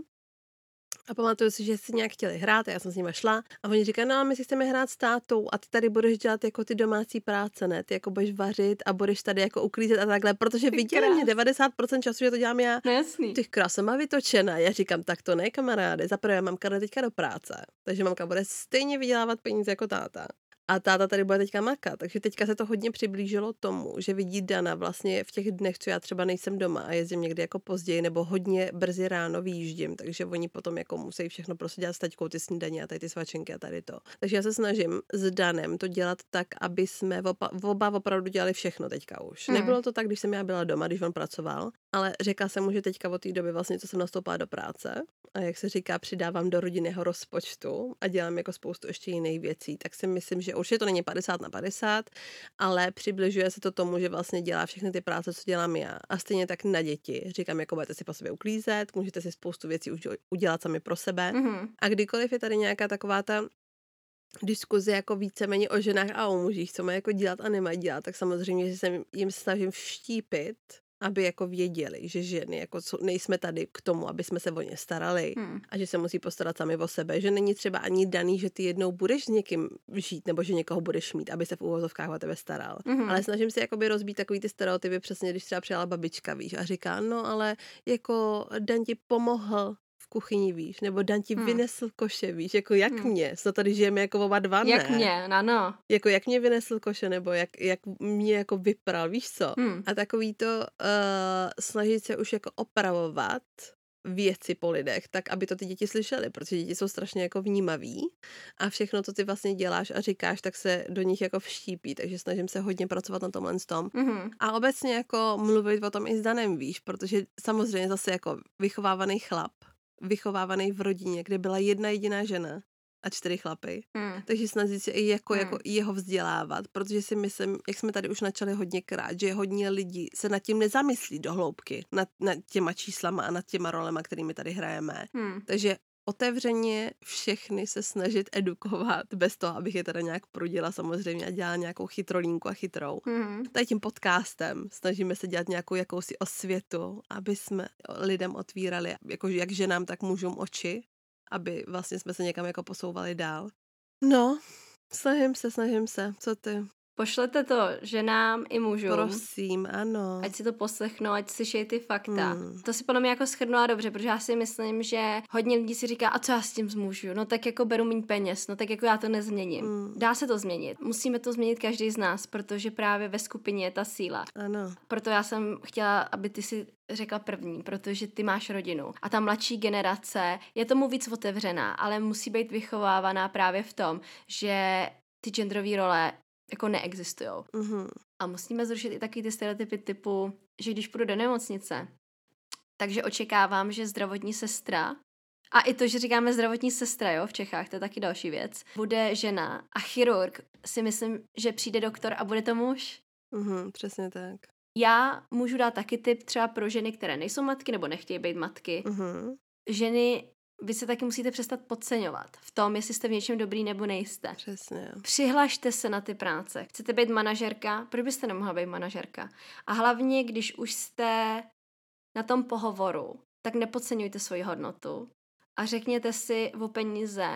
A pamatuju si, že si nějak chtěli hrát a já jsem s nima šla a oni říkají, no my si chceme hrát s tátou a ty tady budeš dělat jako ty domácí práce, ne? Ty jako budeš vařit a budeš tady jako uklízet a takhle, protože viděli mě devadesát procent času, že to dělám já. No jasný. Ty krása má vytočená. Já říkám, tak to ne, kamaráde. Za prvé mamka jde teďka do práce, takže mamka bude stejně vydělávat peníze jako táta. A táta tady bude teďka makat, takže teďka se to hodně přiblížilo tomu, že vidí Dana vlastně v těch dnech, co já třeba nejsem doma a jezdím někdy jako později nebo hodně brzy ráno vyjíždím, takže oni potom jako musí všechno prostě dělat s taťkou, ty snídaně a tady ty svačinky a tady to. Takže já se snažím s Danem to dělat tak, aby jsme oba, oba opravdu dělali všechno teďka už. Hmm. Nebylo to tak, když jsem já byla doma, když on pracoval, ale řekla jsem mu, že teďka od té doby vlastně, co jsem nastoupila do práce a jak se říká, přidávám do rodinného rozpočtu a dělám jako spoustu ještě jiných věcí, tak si myslím, že určitě to není padesát na padesát, ale přibližuje se to tomu, že vlastně dělá všechny ty práce, co dělám já. A stejně tak na děti. Říkám, jako budete si po sobě uklízet, můžete si spoustu věcí už udělat sami pro sebe. Mm-hmm. A kdykoliv je tady nějaká taková ta diskuze jako víceméně o ženách a o mužích, co mají jako dělat a nemají dělat, tak samozřejmě, že se jim snažím vštípit, aby jako věděli, že ženy jako nejsme tady k tomu, aby jsme se o ně starali hmm. a že se musí postarat sami o sebe, že není třeba ani daný, že ty jednou budeš s někým žít nebo že někoho budeš mít, aby se v uvozovkách o tebe staral. Hmm. Ale snažím se jakoby rozbít takový ty stereotypy, přesně když třeba přijala babička, víš, a říká, no ale jako Dan ti pomohl v kuchyni, víš, nebo Dan ti hmm. vynesl koše, víš, jako jak hmm. mě, snad tady žijeme jako oba dva, ne? Jak mě, no, no. Jako jak mě vynesl koše, nebo jak, jak mě jako vypral, víš co? Hmm. A takový to uh, snažit se už jako opravovat věci po lidech, tak aby to ty děti slyšely, protože děti jsou strašně jako vnímaví a všechno, co ty vlastně děláš a říkáš, tak se do nich jako vštípí, takže snažím se hodně pracovat na tomhle s tom. Mm-hmm. A obecně jako mluvit o tom i s Danem, víš, protože samozřejmě zase jako vychovávaný chlap, vychovávaný v rodině, kde byla jedna jediná žena a čtyři chlapy. Hmm. Takže snažit se i jako, hmm. jako jeho vzdělávat, protože si myslím, jak jsme tady už načali hodněkrát, že hodně lidí se nad tím nezamyslí do hloubky, nad, nad těma číslama a nad těma rolema, kterými tady hrajeme. Hmm. Takže otevřeně všechny se snažit edukovat, bez toho, abych je teda nějak prudila samozřejmě a dělala nějakou chytrolínku a chytrou. Mm. Tady tím podcastem snažíme se dělat nějakou jakousi osvětu, aby jsme lidem otvírali, jako jak ženám, tak mužům oči, aby vlastně jsme se někam jako posouvali dál. No, snažím se, snažím se, co ty? Pošlete to ženám i mužům. Prosím, ano. Ať si to poslechnou, ať slyšejí ty fakta. Hmm. To si podle mě jako shrnula dobře, protože já si myslím, že hodně lidí si říká, a co já s tím zmůžu? No tak jako beru míň peněz, no tak jako já to nezměním. Hmm. Dá se to změnit. Musíme to změnit každý z nás, protože právě ve skupině je ta síla. Ano. Proto já jsem chtěla, aby ty si řekla první, protože ty máš rodinu a ta mladší generace je tomu víc otevřená, ale musí být vychovávaná právě v tom, že ty genderové role jako neexistujou. Mm-hmm. A musíme zrušit i taky ty stereotypy typu, že když půjdu do nemocnice, takže očekávám, že zdravotní sestra, a i to, že říkáme zdravotní sestra, jo, v Čechách, to je taky další věc, bude žena a chirurg si myslím, že přijde doktor a bude to muž. Mm-hmm, přesně tak. Já můžu dát taky tip třeba pro ženy, které nejsou matky nebo nechtějí být matky. Mm-hmm. Ženy, vy se taky musíte přestat podceňovat v tom, jestli jste v něčem dobrý nebo nejste. Přesně. Přihlašte se na ty práce. Chcete být manažerka? Proč byste nemohla být manažerka? A hlavně, když už jste na tom pohovoru, tak nepodceňujte svoji hodnotu a řekněte si o peníze,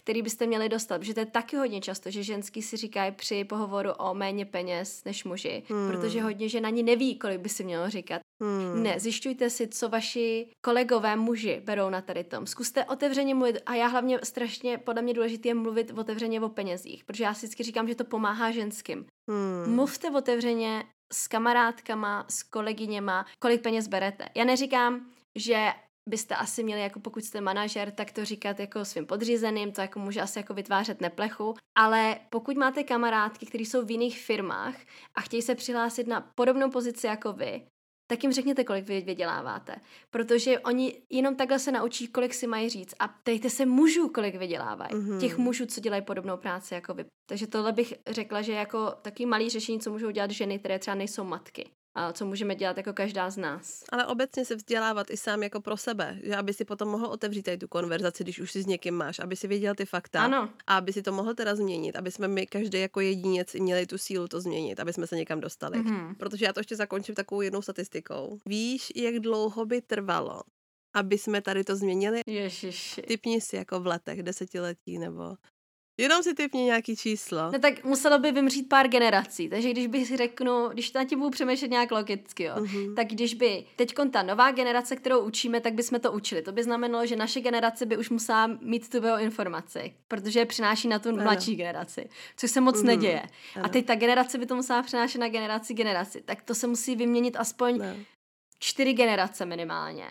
který byste měli dostat, protože to je taky hodně často, že ženský si říkají při pohovoru o méně peněz než muži, hmm. protože hodně žen ani neví, kolik by si mělo říkat. Hmm. Ne, zjišťujte si, co vaši kolegové muži berou na tady tom. Zkuste otevřeně mluvit a já hlavně strašně, podle mě důležité je mluvit otevřeně o penězích, protože já si vždycky říkám, že to pomáhá ženským. Hmm. Mluvte otevřeně s kamarádkama, s kolegyněma, kolik peněz berete. Já neříkám, že byste asi měli, jako pokud jste manažer, tak to říkat jako svým podřízeným, to jako může asi jako vytvářet neplechu, ale pokud máte kamarádky, které jsou v jiných firmách a chtějí se přihlásit na podobnou pozici jako vy, tak jim řekněte, kolik vy vyděláváte, protože oni jenom takhle se naučí, kolik si mají říct a ptejte se mužů, kolik vydělávají, mm-hmm. těch mužů, co dělají podobnou práci jako vy. Takže tohle bych řekla, že jako taky malý řešení, co můžou dělat ženy, které třeba nejsou matky. A co můžeme dělat jako každá z nás. Ale obecně se vzdělávat i sám jako pro sebe, že aby si potom mohl otevřít tady tu konverzaci, když už si s někým máš, aby si věděl ty fakta. Ano. A aby si to mohl teda změnit, aby jsme my každý jako jedinec měli tu sílu to změnit, aby jsme se někam dostali. Mm-hmm. Protože já to ještě zakončím takovou jednou statistikou. Víš, jak dlouho by trvalo, aby jsme tady to změnili? Ježiši. Typni si jako v letech, desetiletí nebo... Jenom si typně nějaký číslo. No tak muselo by vymřít pár generací, takže když bych si řeknu, když na tím budu přemýšlet nějak logicky, jo, mm-hmm. tak když by teďkon ta nová generace, kterou učíme, tak bychom to učili. To by znamenalo, že naše generace by už musela mít tu informaci, protože je přináší na tu ano. mladší generaci, což se moc mm-hmm. neděje. Ano. A teď ta generace by to musela přinášet na generaci generaci, tak to se musí vyměnit aspoň no. čtyři generace minimálně.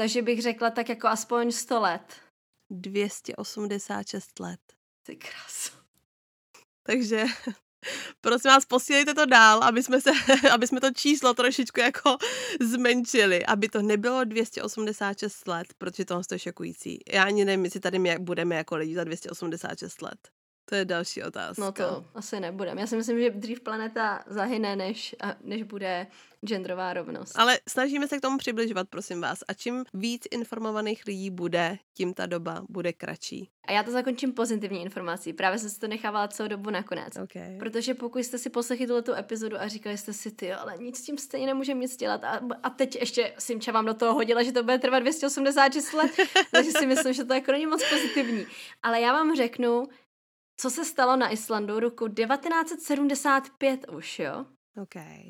Takže bych řekla tak jako aspoň sto let. dvě stě osmdesát šest let. Ty krásu. Takže prosím vás, posílejte to dál, aby jsme, se, aby jsme to číslo trošičku jako zmenšili, aby to nebylo dvě stě osmdesát šest let, protože tohle je šokující. Já ani nevím, jestli tady my budeme jako lidi za dvě stě osmdesát šest let. To je další otázka. No to asi nebudeme. Já si myslím, že dřív planeta zahyne, než, než bude genderová rovnost. Ale snažíme se k tomu přibližovat, prosím vás. A čím víc informovaných lidí bude, tím ta doba bude kratší. A já to zakončím pozitivní informací. Právě jsem si to nechávala celou dobu nakonec. Okay. Protože pokud jste si poslechli tuhletu epizodu a říkali jste si, ty, ale nic s tím stejně nemůžeme nic dělat. A, a teď ještě Simča vám do toho hodila, že to bude trvat dvě stě osmdesát šest let. Takže si myslím, že to jako není moc pozitivní. Ale já vám řeknu, co se stalo na Islandu roku devatenáct set sedmdesát pět už, jo? Okay.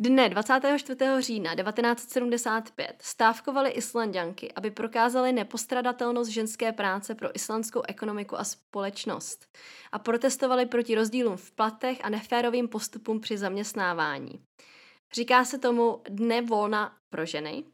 Dne dvacátého čtvrtého října devatenáct set sedmdesát pět stávkovaly Islanďanky, aby prokázaly nepostradatelnost ženské práce pro islandskou ekonomiku a společnost a protestovaly proti rozdílům v platech a neférovým postupům při zaměstnávání. Říká se tomu dne volna pro ženy.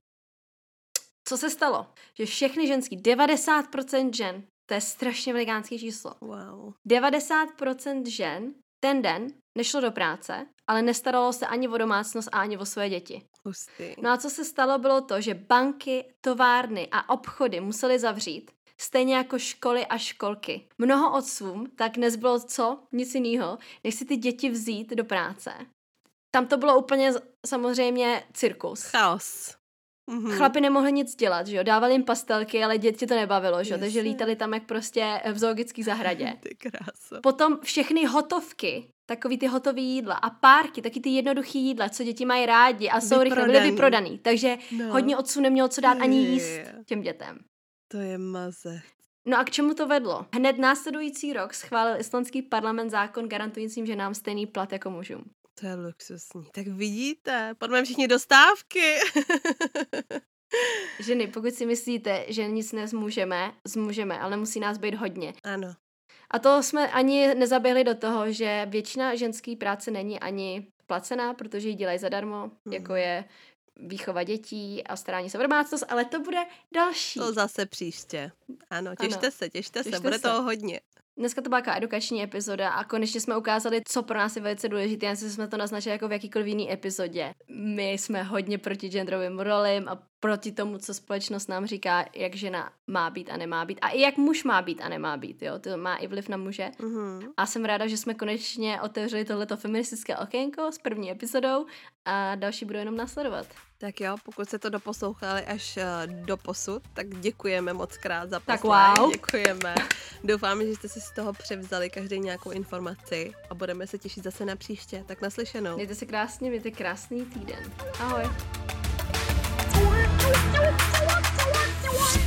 Co se stalo? Že všechny ženský, devadesát procent žen, to je strašně velikánský číslo. Wow. devadesát procent žen ten den nešlo do práce, ale nestaralo se ani o domácnost a ani o svoje děti. Hustý. No a co se stalo, bylo to, že banky, továrny a obchody musely zavřít, stejně jako školy a školky. Mnoho otcům tak nezbylo co, nic jiného, než si ty děti vzít do práce. Tam to bylo úplně samozřejmě cirkus. Chaos. Mm-hmm. Chlapi nemohli nic dělat, že jo? Dávali jim pastelky, ale děti to nebavilo, že jo? Takže lítali tam jak prostě v zoologické zahradě. Ty krása. Potom všechny hotovky, takový ty hotové jídla a párky, taky ty jednoduchý jídla, co děti mají rádi a jsou rychle, byly vyprodaný. Takže no. hodně otců nemělo co dát ani jíst těm dětem. To je mazec. No a k čemu to vedlo? Hned následující rok schválil islandský parlament zákon garantujícím ženám stejný plat jako mužům. To je luxusní. Tak vidíte, podle všichni dostávky. Ženy, pokud si myslíte, že nic nezmůžeme, zmůžeme, ale musí nás být hodně. Ano. A to jsme ani nezaběhli do toho, že většina ženský práce není ani placená, protože ji dělají zadarmo, hmm. jako je výchova dětí a starání se o domácnost, ale to bude další. To zase příště. Ano, těšte ano. se, těšte, těšte se, bude se. Toho hodně. Dneska to byla taková edukační epizoda a konečně jsme ukázali, co pro nás je velice důležité. Já si jsme to naznačili jako v jakýkoliv jiný epizodě. My jsme hodně proti genderovým rolím a proti tomu, co společnost nám říká, jak žena má být a nemá být. A i jak muž má být a nemá být, jo. To má i vliv na muže. Mm-hmm. A jsem ráda, že jsme konečně otevřeli tohleto feministické okénko s první epizodou a další budou jenom následovat. Tak jo, pokud jste to doposlouchali až do posud, tak děkujeme moc krát za poslání. Wow. Děkujeme. Doufám, že jste si z toho převzali každý nějakou informaci a budeme se těšit zase na příště. Tak naslyšenou. Mějte se krásně, mějte krásný týden. Ahoj. I want, I want, I want, I want, I want, I want.